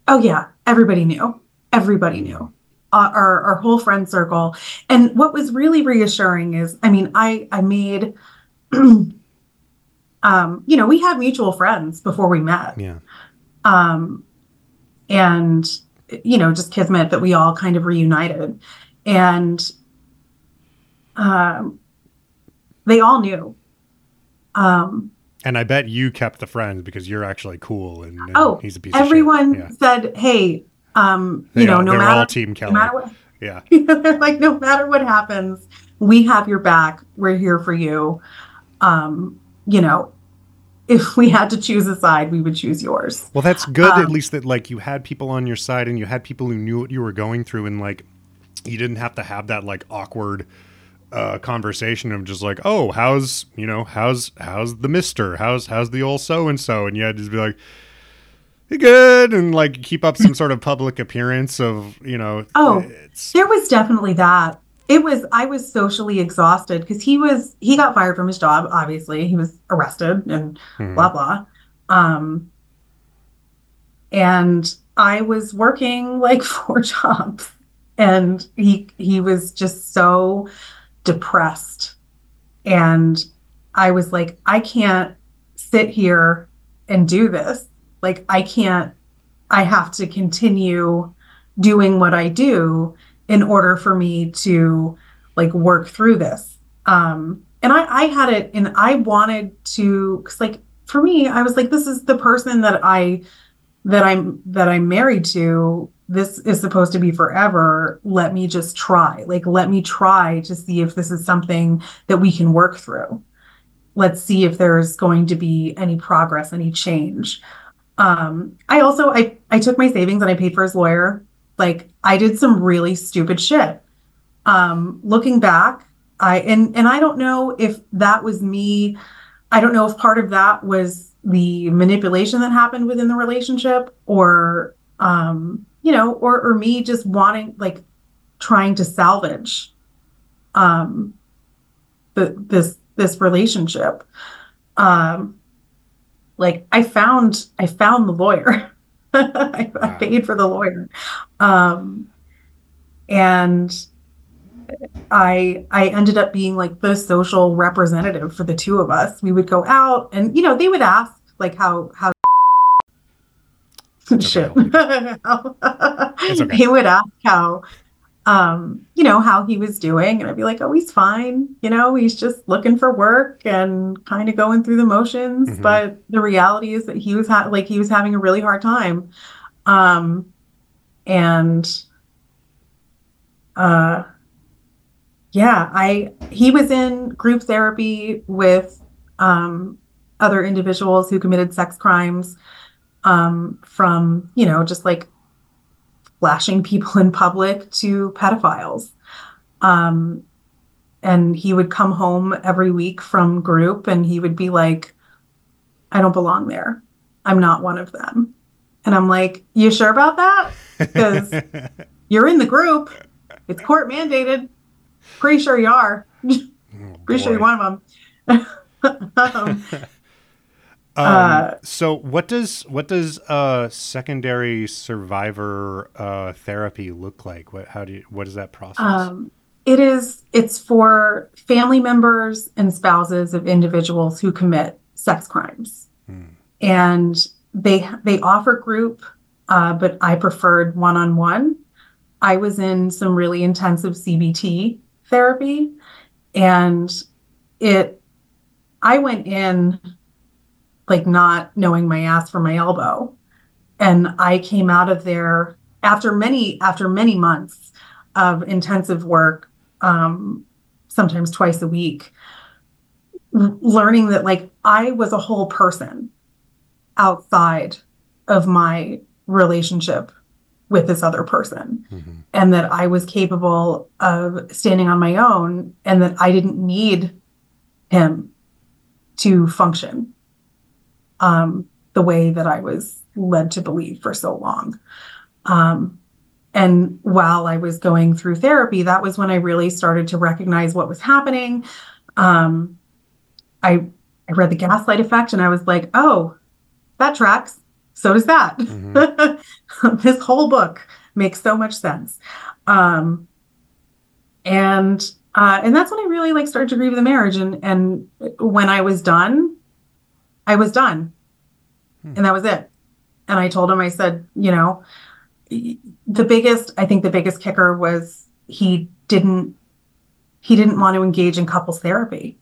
Oh, yeah. Everybody knew. Everybody knew. Our whole friend circle. And what was really reassuring is, I mean, I made, you know, we had mutual friends before we met. Yeah. And, you know, just kismet that we all kind of reunited. And, they all knew. And I bet you kept the friends because you're actually cool. And he's a piece of shit. Yeah. Said, hey, you know, no matter, all team Kelly. No matter what, yeah. They're like, no matter what happens, we have your back. We're here for you. You know, if we had to choose a side, we would choose yours. Well, that's good. At least that like you had people on your side and you had people who knew what you were going through. And like, you didn't have to have that like awkward conversation of just like, oh, how's the mister? How's the old so-and-so? And you had to just be like, hey, good. And like keep up some sort of public appearance of, you know. Oh, there was definitely that. I was socially exhausted because he got fired from his job. Obviously he was arrested and blah, blah. And I was working like 4 jobs and he was just so depressed. And I was like, I can't sit here and do this. Like, I have to continue doing what I do in order for me to like work through this. And I had it and I wanted to, 'cause like for me, I was like, this is the person that I'm married to. This is supposed to be forever. Let me just try. Like, let me try to see if this is something that we can work through. Let's see if there's going to be any progress, any change. I took my savings and I paid for his lawyer. Like, I did some really stupid shit. Looking back, and I don't know if that was me. I don't know if part of that was the manipulation that happened within the relationship or you know, or me just wanting, like, trying to salvage this relationship. Like I found the lawyer. I paid for the lawyer. And I ended up being like the social representative for the two of us. We would go out and, you know, they would ask like how shit. He would ask how, you know, how he was doing. And I'd be like, oh, he's fine. You know, he's just looking for work and kind of going through the motions. Mm-hmm. But the reality is that he was having a really hard time. Yeah, he was in group therapy with other individuals who committed sex crimes, from, you know, just like flashing people in public to pedophiles. And he would come home every week from group and he would be like, I don't belong there. I'm not one of them. And I'm like, you sure about that? Because you're in the group. It's court mandated. Pretty sure you are. Pretty sure you're one of them. So what does secondary survivor therapy look like? What is that process? It's for family members and spouses of individuals who commit sex crimes. And they offer group, but I preferred one-on-one. I was in some really intensive CBT therapy, and I went in like not knowing my ass from my elbow, and I came out of there after many months of intensive work, sometimes twice a week, learning that like I was a whole person outside of my relationship with this other person, mm-hmm. and that I was capable of standing on my own, and that I didn't need him to function the way that I was led to believe for so long. And while I was going through therapy, that was when I really started to recognize what was happening. I read The Gaslight Effect, and I was like, oh, that tracks. So does that. Mm-hmm. This whole book makes so much sense. And that's when I really like started to grieve the marriage. And when I was done, and that was it. And I told him, I said, you know, I think the biggest kicker was he didn't want to engage in couples therapy.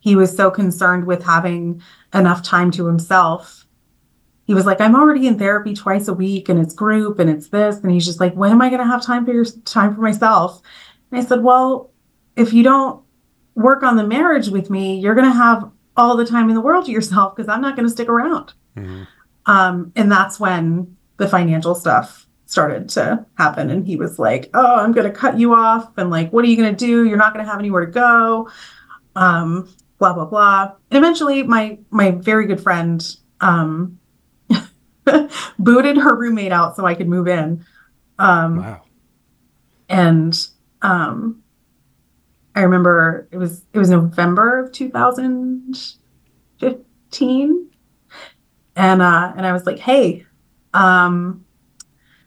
He was so concerned with having enough time to himself. He was like, I'm already in therapy twice a week, and it's group, and it's this. And he's just like, when am I going to have time for myself? And I said, well, if you don't work on the marriage with me, you're going to have all the time in the world to yourself, because I'm not going to stick around. Mm-hmm. And that's when the financial stuff started to happen. And he was like, oh, I'm going to cut you off. And like, what are you going to do? You're not going to have anywhere to go. Blah, blah, blah. And eventually my very good friend, booted her roommate out so I could move in. Wow. And I remember it was November of 2015, and I was like, hey,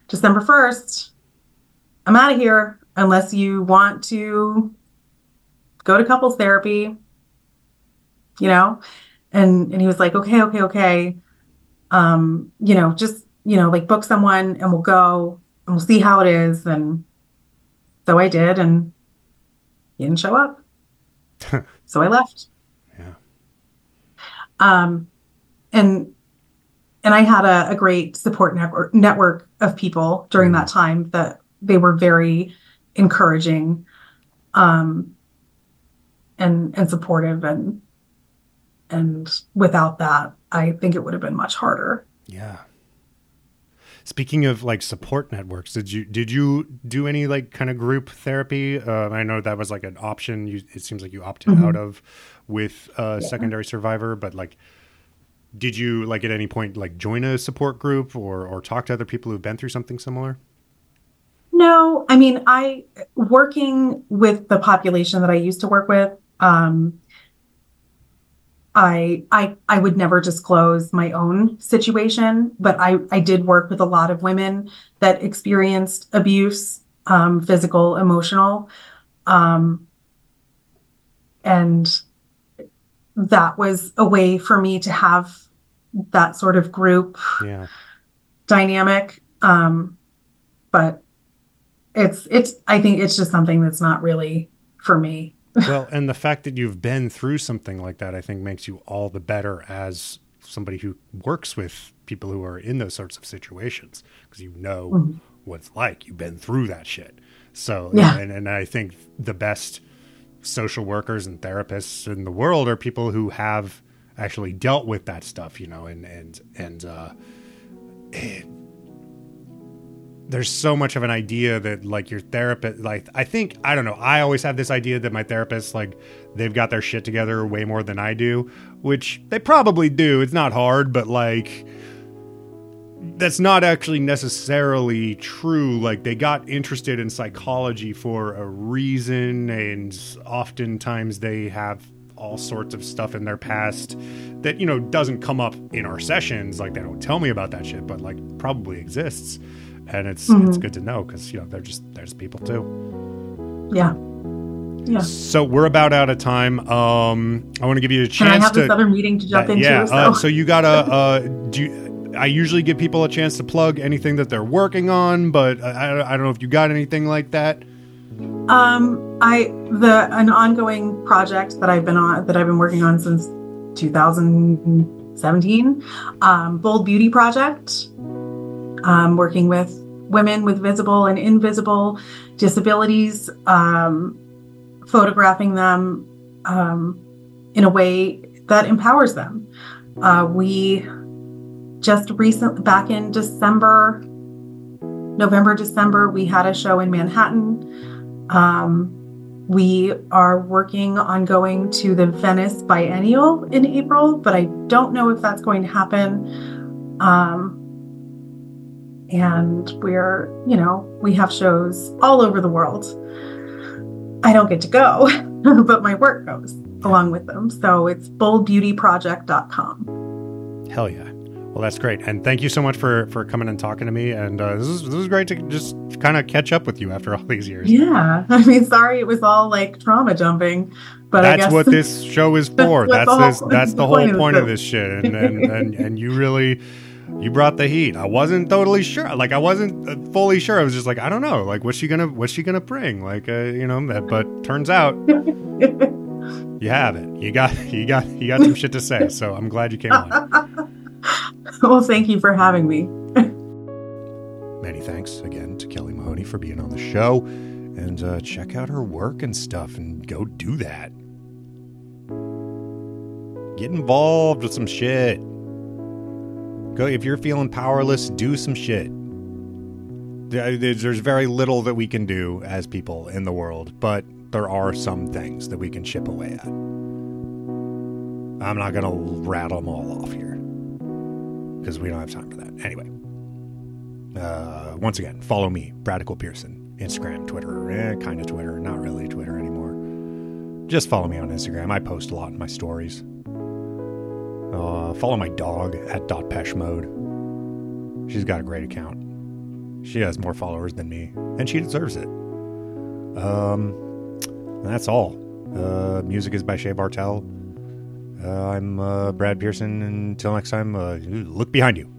December 1st, I'm out of here unless you want to go to couples therapy, you know. And he was like, okay. You know, just, you know, like book someone and we'll go and we'll see how it is. And so I did, and he didn't show up. So I left. Yeah. And I had a great support network of people during that time that they were very encouraging, and supportive, and without that, I think it would have been much harder. Yeah. Speaking of like support networks, did you do any like kind of group therapy? I know that was like an option. It seems like you opted out of with secondary survivor, but like Did you, like, at any point, like, join a support group or talk to other people who've been through something similar? No, I mean, working with the population that I used to work with, I would never disclose my own situation, but I did work with a lot of women that experienced abuse, physical, emotional, and that was a way for me to have that sort of group dynamic. But it's, I think it's just something that's not really for me. Well, and the fact that you've been through something like that, I think makes you all the better as somebody who works with people who are in those sorts of situations, because you know mm-hmm. what it's like. You've been through that shit. So, and I think the best social workers and therapists in the world are people who have actually dealt with that stuff, you know, and there's so much of an idea that, like, your therapist, like, I don't know, I always have this idea that my therapist, like, they've got their shit together way more than I do, which they probably do. It's not hard, but, like, that's not actually necessarily true. Like, they got interested in psychology for a reason, and oftentimes they have all sorts of stuff in their past that, you know, doesn't come up in our sessions. Like, they don't tell me about that shit, but, like, probably exists. And it's good to know, because, you know, there's people too. Yeah. So we're about out of time. I want to give you a chance. And I have this other meeting to jump into. Yeah. So you gotta I usually give people a chance to plug anything that they're working on, but I don't know if you got anything like that. An ongoing project that I've been on, that I've been working on since 2017, Bold Beauty Project. Working with women with visible and invisible disabilities, photographing them in a way that empowers them. We just recently, back in November, December, we had a show in Manhattan. We are working on going to the Venice Biennale in April, but I don't know if that's going to happen. And we're, you know, we have shows all over the world. I don't get to go, but my work goes along with them. So it's boldbeautyproject.com. Hell yeah. Well, that's great. And thank you so much for coming and talking to me. And this is great to just kind of catch up with you after all these years. Yeah. I mean, sorry, it was all like trauma dumping. But that's, I guess, what this show is for. That's the whole point of this shit. And you really... You brought the heat. I wasn't totally sure. Like, I wasn't fully sure. I was just like, I don't know. Like, what's she gonna bring? Like, you know, that, but turns out you have it. You got some shit to say. So I'm glad you came on. Well, thank you for having me. Many thanks again to Kelly Mahoney for being on the show, and check out her work and stuff, and go do that. Get involved with some shit. Go, if you're feeling powerless, do some shit. There's very little that we can do as people in the world, but there are some things that we can chip away at. I'm not going to rattle them all off here, because we don't have time for that. Anyway, once again, follow me, Bradical Pearson, Instagram, Twitter, kind of Twitter, not really Twitter anymore. Just follow me on Instagram. I post a lot in my stories. Follow my dog at DotPeshMode. She's got a great account. She has more followers than me, and she deserves it. That's all. Music is by Shea Bartel. I'm Brad Pearson. Until next time, look behind you.